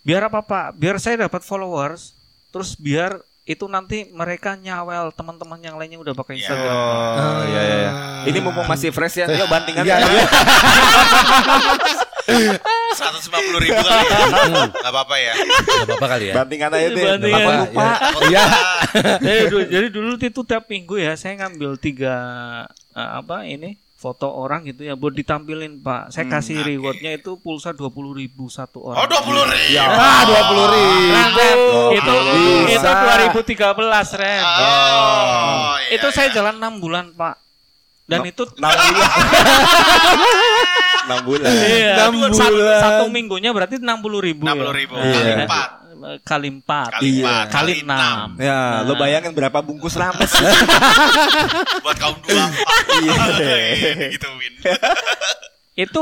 Biar apa, Pak? Biar saya dapat followers, terus biar itu nanti mereka nyawel teman-teman yang lainnya udah pakai Instagram. Yeah. Oh, iya, yeah, yeah. Ini mumpung masih fresh ya. Yuk bantingan. Yeah, yeah. seratus lima puluh ribu kali ya. Gak apa-apa ya. Gak apa-apa kali ya. Bantingan aja deh. Bantingan. Apa, lupa. Ya. Ya. Jadi, jadi dulu itu tiap minggu ya saya ngambil tiga uh, apa ini foto orang gitu ya buat ditampilin, Pak. Saya kasih hmm, okay. rewardnya itu pulsa dua puluh ribu satu orang. Oh dua puluh ribu Ya, ah dua puluh ribu Nah, Ren, oh, itu bisa. Itu dua ribu tiga belas Ren. Oh, oh. Iya, itu iya. Saya jalan enam bulan Pak. Dan no, itu enam bulan enam bulan Iya. enam bulan Satu, satu minggunya berarti enam puluh ribu enam puluh ribu ya. Kali ya. empat Kali empat. Kali, iya. Kali enam. enam Ya, nah. Lo bayangin berapa bungkus rames. Buat kaum dua. Iya. Gitu win. Itu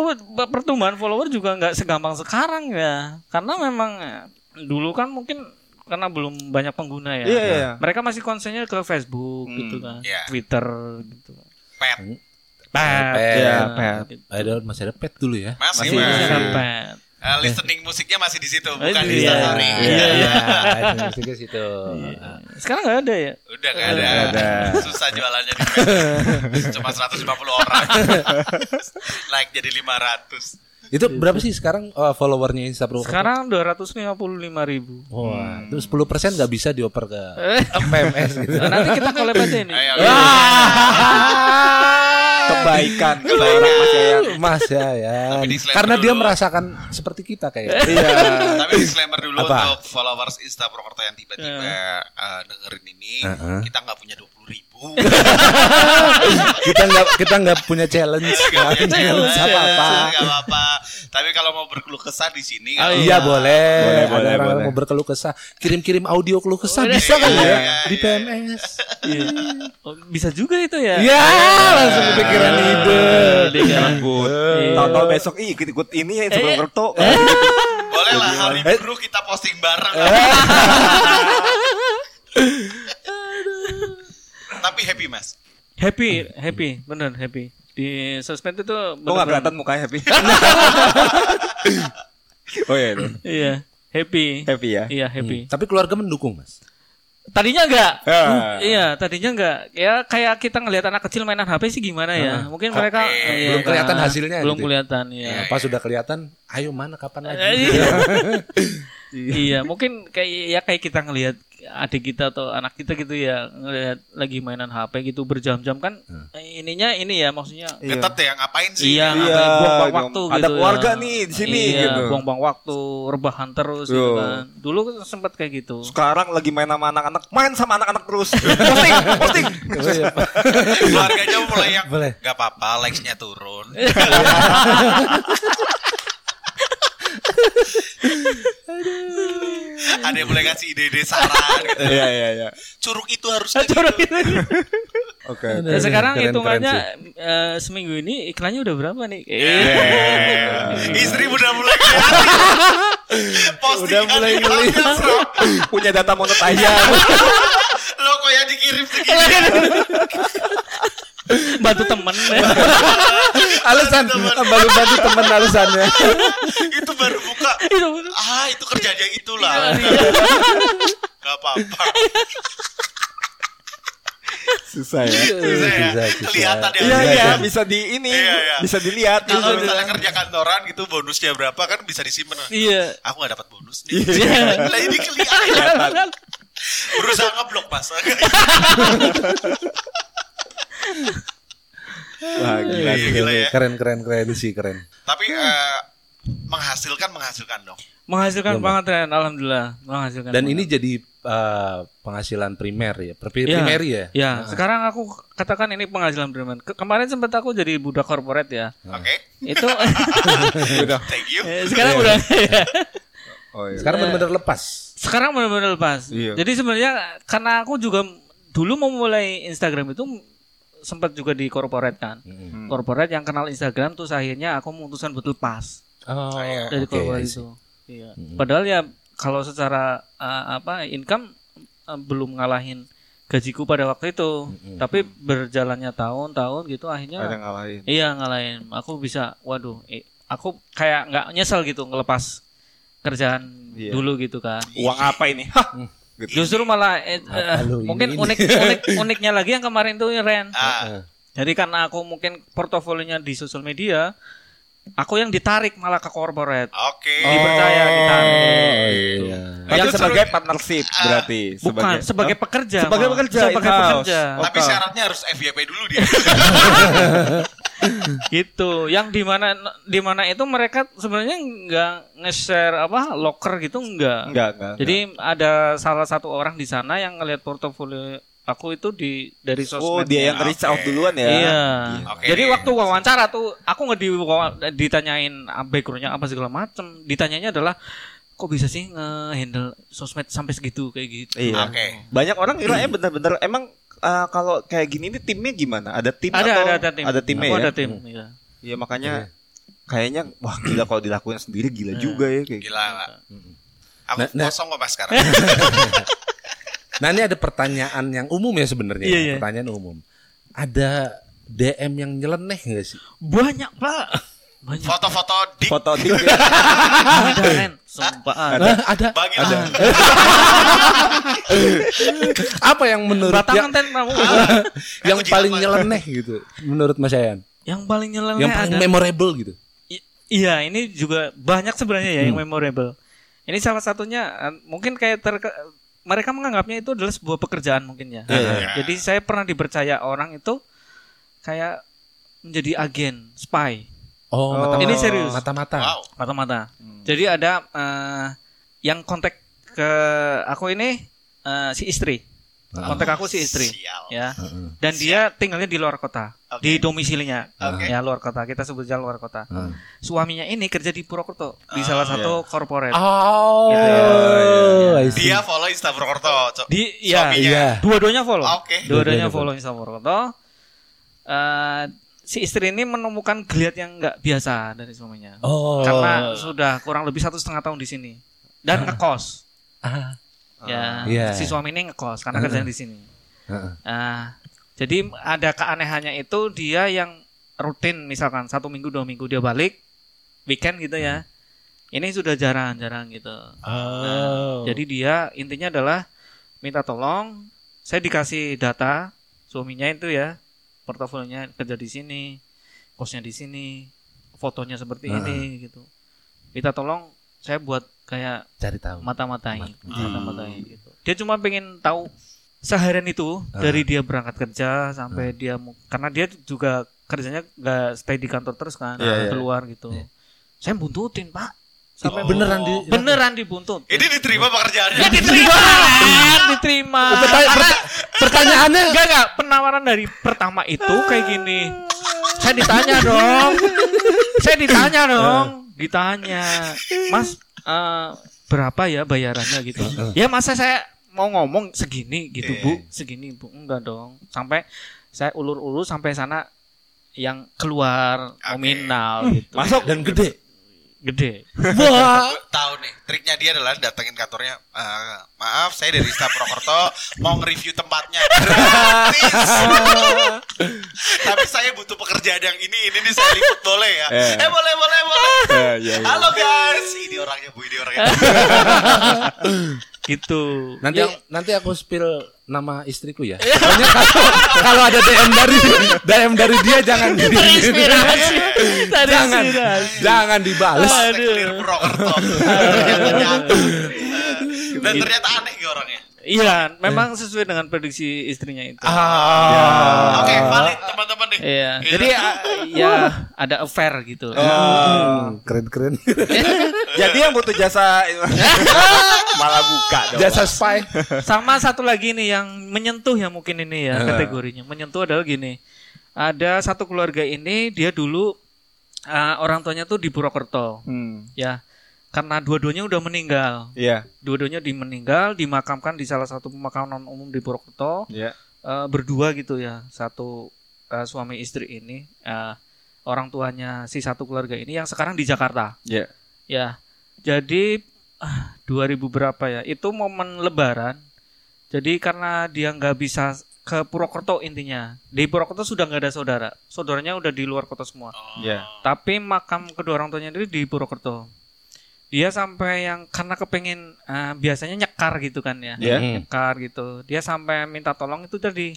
pertumbuhan follower juga enggak segampang sekarang ya. Karena memang dulu kan mungkin karena belum banyak pengguna ya. Yeah, yeah. Mereka masih konsennya ke Facebook hmm, gitu kan, yeah. Twitter gitu. Pet. Pet, pet, ya, pet. Ada masih ada pet dulu ya. Masih, masih, masih. Ada pet. Uh, listening musiknya masih di situ, bukan aduh, di Instastory. Iya, iya, musik di situ. Sekarang nggak ada ya? Udah nggak ada. ada. Susah jualannya di Facebook. Cuma seratus lima puluh orang. Like jadi lima ratus. Itu berapa sih sekarang uh, followernya Insta Purwokerto? Sekarang dua ratus lima puluh lima ribu. Wah, hmm. terus sepuluh persen nggak bisa dioper ke P M S gitu. Nanti kita collab aja ini. Ayo, kebaikan kebaikan Mas Yayan, Mas Yayan. Karena dulu. Dia merasakan seperti kita kayak. Iya. Tapi disclaimer dulu apa? Untuk followers Insta Purwokerto yang tiba-tiba yeah. uh, dengerin ini, uh-huh. kita nggak punya dua puluh ribu. kita nggak kita nggak punya challenge, nggak punya challenge apa-apa. Nggak apa-apa. Tapi kalau mau berkeluh kesah di sini, oh, iya boleh. boleh Kalau mau berkeluh kesah, kirim-kirim audio keluh kesah oh, bisa kan iya, ya iya, di P M S. Iya. Oh, bisa juga itu ya. Iya, yeah, langsung dipikir. Keren ide, rambut. Tonton besok ih ikut-ikut ini ya sebelum kerto. Boleh lah hari baru kita posting bareng. Tapi happy Mas. Happy, happy, bener happy. Di suspend itu. Kok nggak kelihatan mukanya happy? Oh iya itu. Iya happy. Happy ya. Iya happy. Tapi keluarga mendukung Mas. Tadinya enggak, ya. uh, iya tadinya enggak. Ya kayak kita ngelihat anak kecil mainan H P sih gimana ya? Uh, Mungkin mereka eh, belum kelihatan nah, hasilnya. Belum gitu. kelihatan. Ya. Nah, pas sudah kelihatan, ayo mana kapan lagi? Iya. Iya. Mungkin kayak ya kayak kita ngelihat adik kita atau anak kita gitu ya ngelihat lagi mainan H P gitu berjam-jam kan? Hmm. Ininya ini ya maksudnya. Ketat ya ngapain sih? Iya. iya buang-buang waktu. Ada gitu, keluarga ya. nih di sini. Iya, gitu. Buang-buang waktu, rebahan terus. Gitu kan. Dulu sempat kayak gitu. Sekarang lagi main sama anak-anak. Main sama anak-anak terus. Posting, posting. Keluarganya mulai yang boleh. Gak apa-apa, likes-nya turun. Ada yang boleh kasih ide-ide saran. Gitu. Iya, iya, iya. Curug itu harus gitu. Oke. Okay. Nah, sekarang keren, hitungannya keren uh, seminggu ini iklannya udah berapa nih? Yeah. Istri udah mulai posting udah mulai ngeliat punya data monetization. Lo kok yang dikirim segini? Bantu temen alasan baru bantu temen alasannya itu baru buka ah itu kerjanya itulah nggak apa-apa susah ya susah ya kelihatan ya iya iya bisa di ini iya, iya. bisa dilihat kalau gitu. Misalnya kerja kantoran gitu bonusnya berapa kan bisa disimpan iya aku nggak dapat bonus nih iya. Lah ini kelihatan berusaha ngeblok pas wah gila, iya, gila ya. keren keren keren sih keren tapi uh, menghasilkan menghasilkan dong menghasilkan banget Ren alhamdulillah menghasilkan dan banget. Ini jadi Uh, penghasilan primer ya, primer ya. Ya, ah. Sekarang aku katakan ini penghasilan primer. Ke- kemarin sempat aku jadi budak korporat ya. Oke. Okay. Itu. Udah. Thank you. Sekarang yeah. udah. Ya. Oh, iya. Sekarang benar-benar lepas. Sekarang benar-benar lepas. Iya. Jadi sebenarnya karena aku juga dulu mau mulai Instagram itu sempat juga di korporat kan. Hmm. Korporat yang kenal Instagram terus akhirnya aku memutuskan buat lepas. Oh iya. Dari okay, korporat itu. Iya. Hmm. Padahal ya. Kalau secara uh, apa income uh, belum ngalahin gajiku pada waktu itu, mm-hmm. tapi berjalannya tahun-tahun gitu akhirnya ada ngalahin. Iya ngalahin. Aku bisa, waduh, eh, aku kayak nggak nyesel gitu ngelepas kerjaan yeah. dulu gitu kan. Uang apa ini? Hah? Gitu. Justru malah eh, uh, mungkin unik, unik uniknya lagi yang kemarin tuh Ren. Ah. Jadi karena aku mungkin portofolionya di sosial media. Aku yang ditarik malah ke corporate. Oke. Okay. Dipercaya ditarik. Oh, iya. Yang itu sebagai seru, partnership uh, berarti. Bukan sebagai, sebagai oh, pekerja. Sebagai pekerja. Sebagai pekerja. Oh, tapi syaratnya harus F Y P dulu dia. Gitu. Yang di mana di mana itu mereka sebenarnya nggak nge-share apa locker gitu nggak. Nggak nggak. Jadi enggak. Ada salah satu orang di sana yang ngelihat portofolio. Aku itu di dari sosmed. Oh, dia yang reach out okay. duluan ya. Iya. Okay. Jadi waktu wawancara tuh aku enggak ditanyain background-nya apa segala macam. Ditanyanya adalah kok bisa sih nge-handle sosmed sampai segitu kayak gitu. Iya. Oke. Okay. Banyak orang kiranya bener-bener emang uh, kalau kayak gini ini timnya gimana? Ada tim ada, atau ada, ada, tim. ada timnya aku ya? Ada tim, hmm. Iya. Iya, makanya okay. kayaknya wah gila kalau dilakuin sendiri gila yeah. juga ya kayak. Gila. Heeh. Aku nah, kosong kok nah. Mas sekarang. Nah ini ada pertanyaan yang umum ya sebenarnya, yeah, yeah. pertanyaan umum. Ada D M yang nyeleneh nggak sih? Banyak Pak. Banyak. Foto-foto dik. Foto dik. Ya. Ada Ren, sumpah ada. Ada. Bagi ada. ada. Apa yang menurut Batangan ten kamu? Yang paling nyeleneh gitu menurut Mas Yayan. Yang paling nyeleneh yang paling ada. Memorable gitu. I- iya, ini juga banyak sebenarnya ya hmm. yang memorable. Ini salah satunya mungkin kayak ter mereka menganggapnya itu adalah sebuah pekerjaan mungkin ya. Yeah. Jadi saya pernah dipercaya orang itu kayak menjadi agen spy. Oh, mata-mata. Ini serius. Mata-mata. Wow. Mata-mata. Hmm. Jadi ada uh, yang kontak ke aku ini uh, si istri. Oh. Kontak aku si istri. Sial. Ya. Uh-uh. Dan Sial. dia tinggalnya di luar kota, okay. di domisilinya. Okay. Ya, luar kota. Kita sebutnya luar kota. Uh. Suaminya ini kerja di Purwokerto, di salah uh, satu yeah. corporate. Oh. Gitu ya. Yeah. Dia follow Insta Purwokerto. Di ya, iya. Dua-duanya follow. Okay. Dua-duanya follow Insta Purwokerto. Uh, si istri ini menemukan geliat yang nggak biasa dari suaminya, oh. karena sudah kurang lebih satu setengah tahun di sini dan ah. ngekos. Ah. Ya, yeah. si suami ini ngekos karena uh. kerjanya di sini. Uh. Uh, jadi ada keanehannya itu dia yang rutin, misalkan satu minggu dua minggu dia balik, weekend gitu ya. Ini sudah jarang-jarang gitu. Oh. Nah, jadi dia intinya adalah minta tolong, saya dikasih data suaminya itu ya. Portofolionya kerja di sini, kosnya di sini, fotonya seperti uh. ini gitu. Minta tolong saya buat kayak cari tahu, mata-matain, Mat- mata-matain hmm. gitu. Dia cuma pengen tahu seharian itu uh. dari dia berangkat kerja sampai uh. dia karena dia juga kerjanya enggak stay di kantor terus kan, yeah, yeah. keluar gitu. Yeah. Saya buntutin, Pak. Sampai oh. beneran di beneran dibuntut. Ini diterima pekerjaannya. Ya diterima. Diterima. Karena pertanyaannya enggak enggak penawaran dari pertama itu kayak gini. Saya ditanya dong. Saya ditanya dong, ditanya. Mas uh, berapa ya bayarannya gitu. Ya masa saya mau ngomong segini gitu, eh. Bu. Segini, Bu. Enggak dong. Sampai saya ulur-ulur sampai sana yang keluar nominal okay. gitu. Masuk dan gede. Gede. Wah. Tahu nih, triknya dia adalah datengin kantornya. Uh, maaf, saya dari Insta Purwokerto mau nge-review tempatnya. Tapi saya butuh pekerjaan yang ini, ini nih saya liput boleh ya? Yeah. Eh boleh, boleh, boleh. Yeah, yeah, yeah. Halo guys, ini orangnya Bu, ini orangnya. Gitu. Nanti ya. nanti aku spill nama istriku ya. Kalau, kalau ada D M dari D M dari dia jangan diinspirasi. Jangan jangan dibalas. Aduh. Dan ternyata aneh ya orangnya. Iya, memang sesuai dengan prediksi istrinya itu. Ah. Ya. Oke, okay, valid teman-teman nih. Iya. Jadi ya ada affair gitu. Oh. Keren-keren. Jadi yang butuh jasa malah buka dong. Jasa spy. Sama satu lagi nih yang menyentuh ya mungkin ini ya kategorinya. Menyentuh adalah gini. Ada satu keluarga ini dia dulu uh, orang tuanya tuh di Purwokerto. Hmm. Ya. Karena dua-duanya udah meninggal. Iya. Yeah. Dua-duanya di meninggal, dimakamkan di salah satu pemakaman umum di Purwokerto. Iya. Yeah. Uh, berdua gitu ya. Satu uh, suami istri ini uh, orang tuanya si satu keluarga ini yang sekarang di Jakarta. Iya. Yeah. Ya. Jadi dua ribu berapa ya? Itu momen Lebaran. Jadi karena dia nggak bisa ke Purwokerto intinya. Di Purwokerto sudah nggak ada saudara. Saudaranya udah di luar kota semua. Iya. Yeah. Tapi makam kedua orang tuanya itu di Purwokerto. Dia sampai yang karena kepengen uh, biasanya nyekar gitu kan ya. Yeah. Nyekar gitu. Dia sampai minta tolong itu tadi.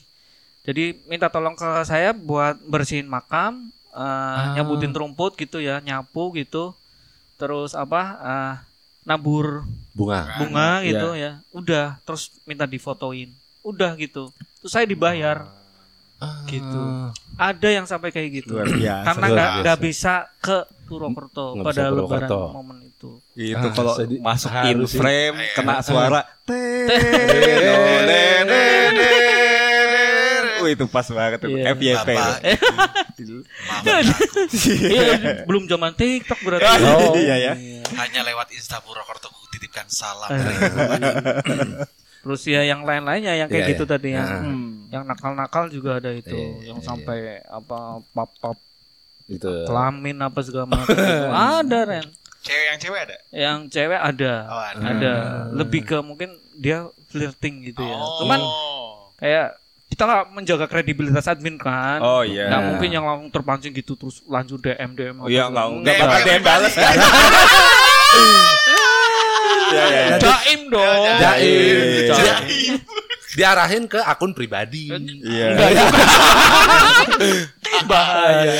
Jadi minta tolong ke saya buat bersihin makam, uh, ah. nyabutin rumput gitu ya, nyapu gitu. Terus apa? Uh, nabur bunga. Bunga gitu yeah. ya. Udah, terus minta difotoin. Udah gitu. Terus saya dibayar. Ah. Gitu. Ada yang sampai kayak gitu. Biasa, karena enggak enggak bisa ke Purwokerto pada Lebaran momen itu. Itu ah, kalau sedi- masuk in frame sih. Kena suara. Oh itu pas banget tuh. F Y P. Belum zaman TikTok berarti. Iya ya. Hanya lewat Insta Purwokerto ku titipkan salam. Terus ya yang lain-lainnya yang kayak gitu tadi ya. Yang nakal-nakal juga ada itu. Yang sampai apa pap-pap itu. Kelamin apa segala macam itu ada Ren. Cewek yang cewek ada? Yang cewek ada. Oh, ada. Ada. Lebih ke mungkin dia flirting gitu ya. Oh. Cuman kayak kita menjaga kredibilitas admin kan. Oh iya. Yeah. Nggak mungkin yang langsung terpancing gitu terus lanjut D M D M. Oh iya, nggak nggak bakal D M balas kan. Jaim dong. Jaim. Jaim. Diarahin ke akun pribadi. Iya. Bahaya.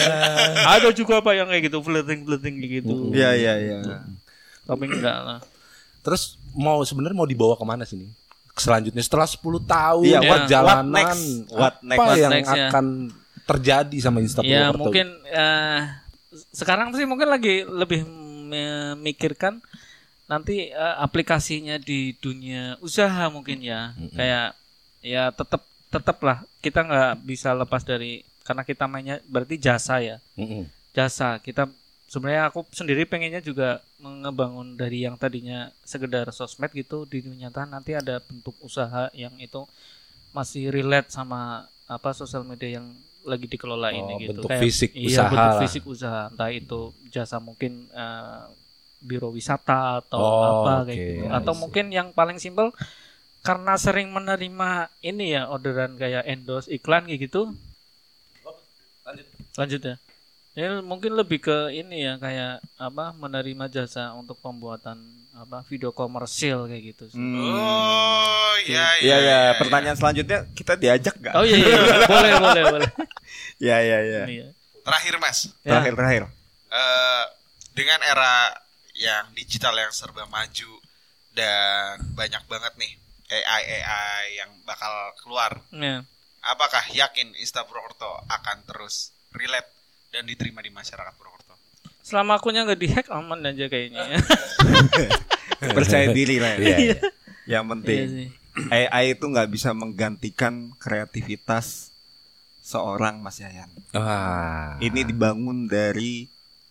Ada juga apa yang kayak gitu, flirting-flirting gitu. Iya iya iya. Tapi enggak lah. Terus mau sebenarnya mau dibawa kemana sini? Selanjutnya setelah sepuluh tahun ya, perjalanan, what next? What next? Apa what yang next, akan ya. terjadi sama Insta Purwokerto? Ya mungkin uh, sekarang sih mungkin lagi lebih memikirkan nanti uh, aplikasinya di dunia usaha mungkin ya. Mm-hmm. Kayak ya tetap tetaplah kita nggak bisa lepas dari karena kita mainnya berarti jasa ya. Mm-hmm. Jasa kita sebenarnya aku sendiri pengennya juga ngebangun dari yang tadinya sekedar sosmed gitu di dunia nyata nanti ada bentuk usaha yang itu masih relate sama apa sosial media yang lagi dikelola oh, ini gitu. Bentuk kayak fisik iya, usaha. Iya bentuk lah. fisik usaha entah itu jasa mungkin uh, biro wisata atau oh, apa kayak okay, gitu. Atau mungkin yang paling simpel karena sering menerima ini ya orderan kayak endorse iklan gitu. Lanjut. Lanjut ya. Ini mungkin lebih ke ini ya kayak apa menerima jasa untuk pembuatan apa video komersil kayak gitu. Hmm. Oh iya iya. Iya ya, ya. Pertanyaan ya. Selanjutnya kita diajak enggak? Oh iya iya. Boleh boleh boleh. Iya iya iya. Terakhir Mas. Ya. Terakhir terakhir. Uh, dengan era yang digital yang serba maju dan banyak banget nih A I A I yang bakal keluar. Yeah. Apakah yakin Insta Purwokerto akan terus relate dan diterima di masyarakat Purwokerto? Selama akunya nggak dihack aman aja kayaknya. Percaya diri lah. Ya. Iya. Yang penting iya A I itu nggak bisa menggantikan kreativitas seorang Mas Yayan. Wah. Ini dibangun dari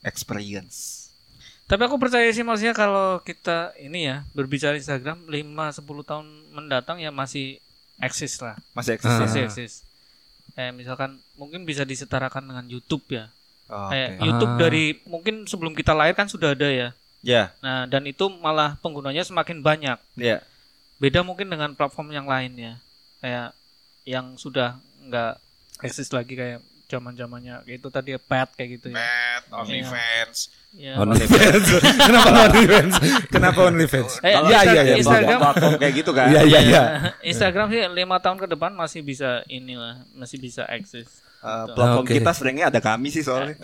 experience. Tapi aku percaya sih maksudnya kalau kita ini ya berbicara Instagram lima sampai sepuluh tahun mendatang ya masih eksis lah. Masih eksis. Ah. Masih eksis. Eh misalkan mungkin bisa disetarakan dengan YouTube ya. Oh, okay. eh, YouTube ah. dari mungkin sebelum kita lahir kan sudah ada ya. Ya. Yeah. Nah, dan itu malah penggunanya semakin banyak. Iya. Yeah. Beda mungkin dengan platform yang lain ya. Kayak yang sudah enggak eksis lagi kayak zaman-zamannya itu tadi pet kayak gitu ya. Pet, OnlyFans. Ya. OnlyFans. Kenapa OnlyFans? Kenapa OnlyFans? Eh, ya ya ya. Instagram kayak gitu kan. Iya iya iya. Instagram sih lima tahun ke depan masih bisa inilah, masih bisa eksis. Uh, platform okay. kita sebenarnya ada kami sih soalnya.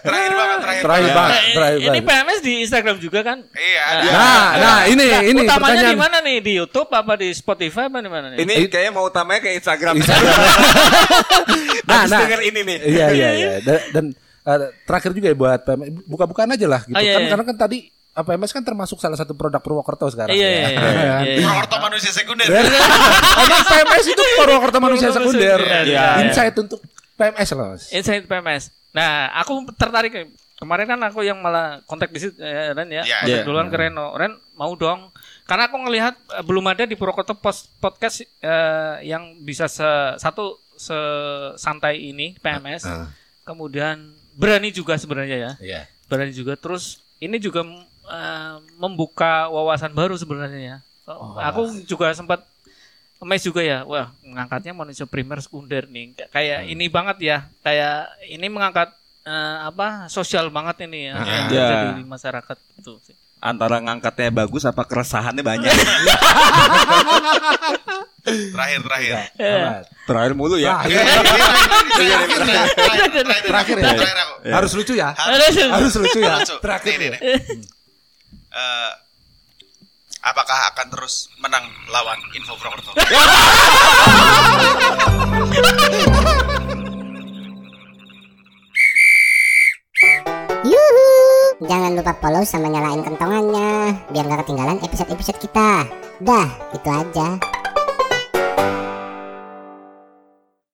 Terakhir banget, terakhir, terakhir banget. banget. Nah, terakhir ini P M S di Instagram juga kan? Iya. Nah, nah, nah ini nah, ini. Utamanya di mana nih? Di YouTube apa di Spotify apa di mana nih? Ini kayaknya mau utamanya ke Instagram. Instagram. nah, nah. Denger ini nih. Iya, iya, iya. Dan uh, terakhir juga ya buat P M S, buka-bukaan aja lah gitu. Ah, iya, kan iya. Karena kan tadi P M S kan termasuk salah satu produk Purwokerto sekarang. Iya, iya, iya, iya. Purwokerto Manusia Sekunder. Emang P M S itu Purwokerto Manusia Sekunder. Insight untuk P M S loh. Insight P M S. Nah, aku tertarik kemarin kan aku yang malah kontak di situ eh, Ren ya, yeah, kontak yeah, duluan yeah. ke Reno. Ren mau dong, karena aku ngelihat eh, belum ada di Purwokerto podcast eh, yang bisa se, satu se santai ini P M S, uh, uh. kemudian berani juga sebenarnya ya, yeah. berani juga. Terus ini juga eh, membuka wawasan baru sebenarnya ya. Oh, aku wow. juga sempat Mes juga ya, wah mengangkatnya manusia primer sekunder nih, kayak hmm. ini banget ya, kayak ini mengangkat uh, apa sosial banget ini ya, yeah. jadi di masyarakat itu. Antara ngangkatnya bagus, apa keresahannya banyak. Terakhir, terakhir, yeah. terakhir mulu ya. Terakhir, terakhir, terakhir, terakhir aku. Harus lucu ya, harus lucu ya. Terakhir. Apakah akan terus menang lawan Infobrokerto? Yuhu, jangan lupa follow sama nyalain kentongannya biar gak ketinggalan episode-episode kita. Dah, itu aja.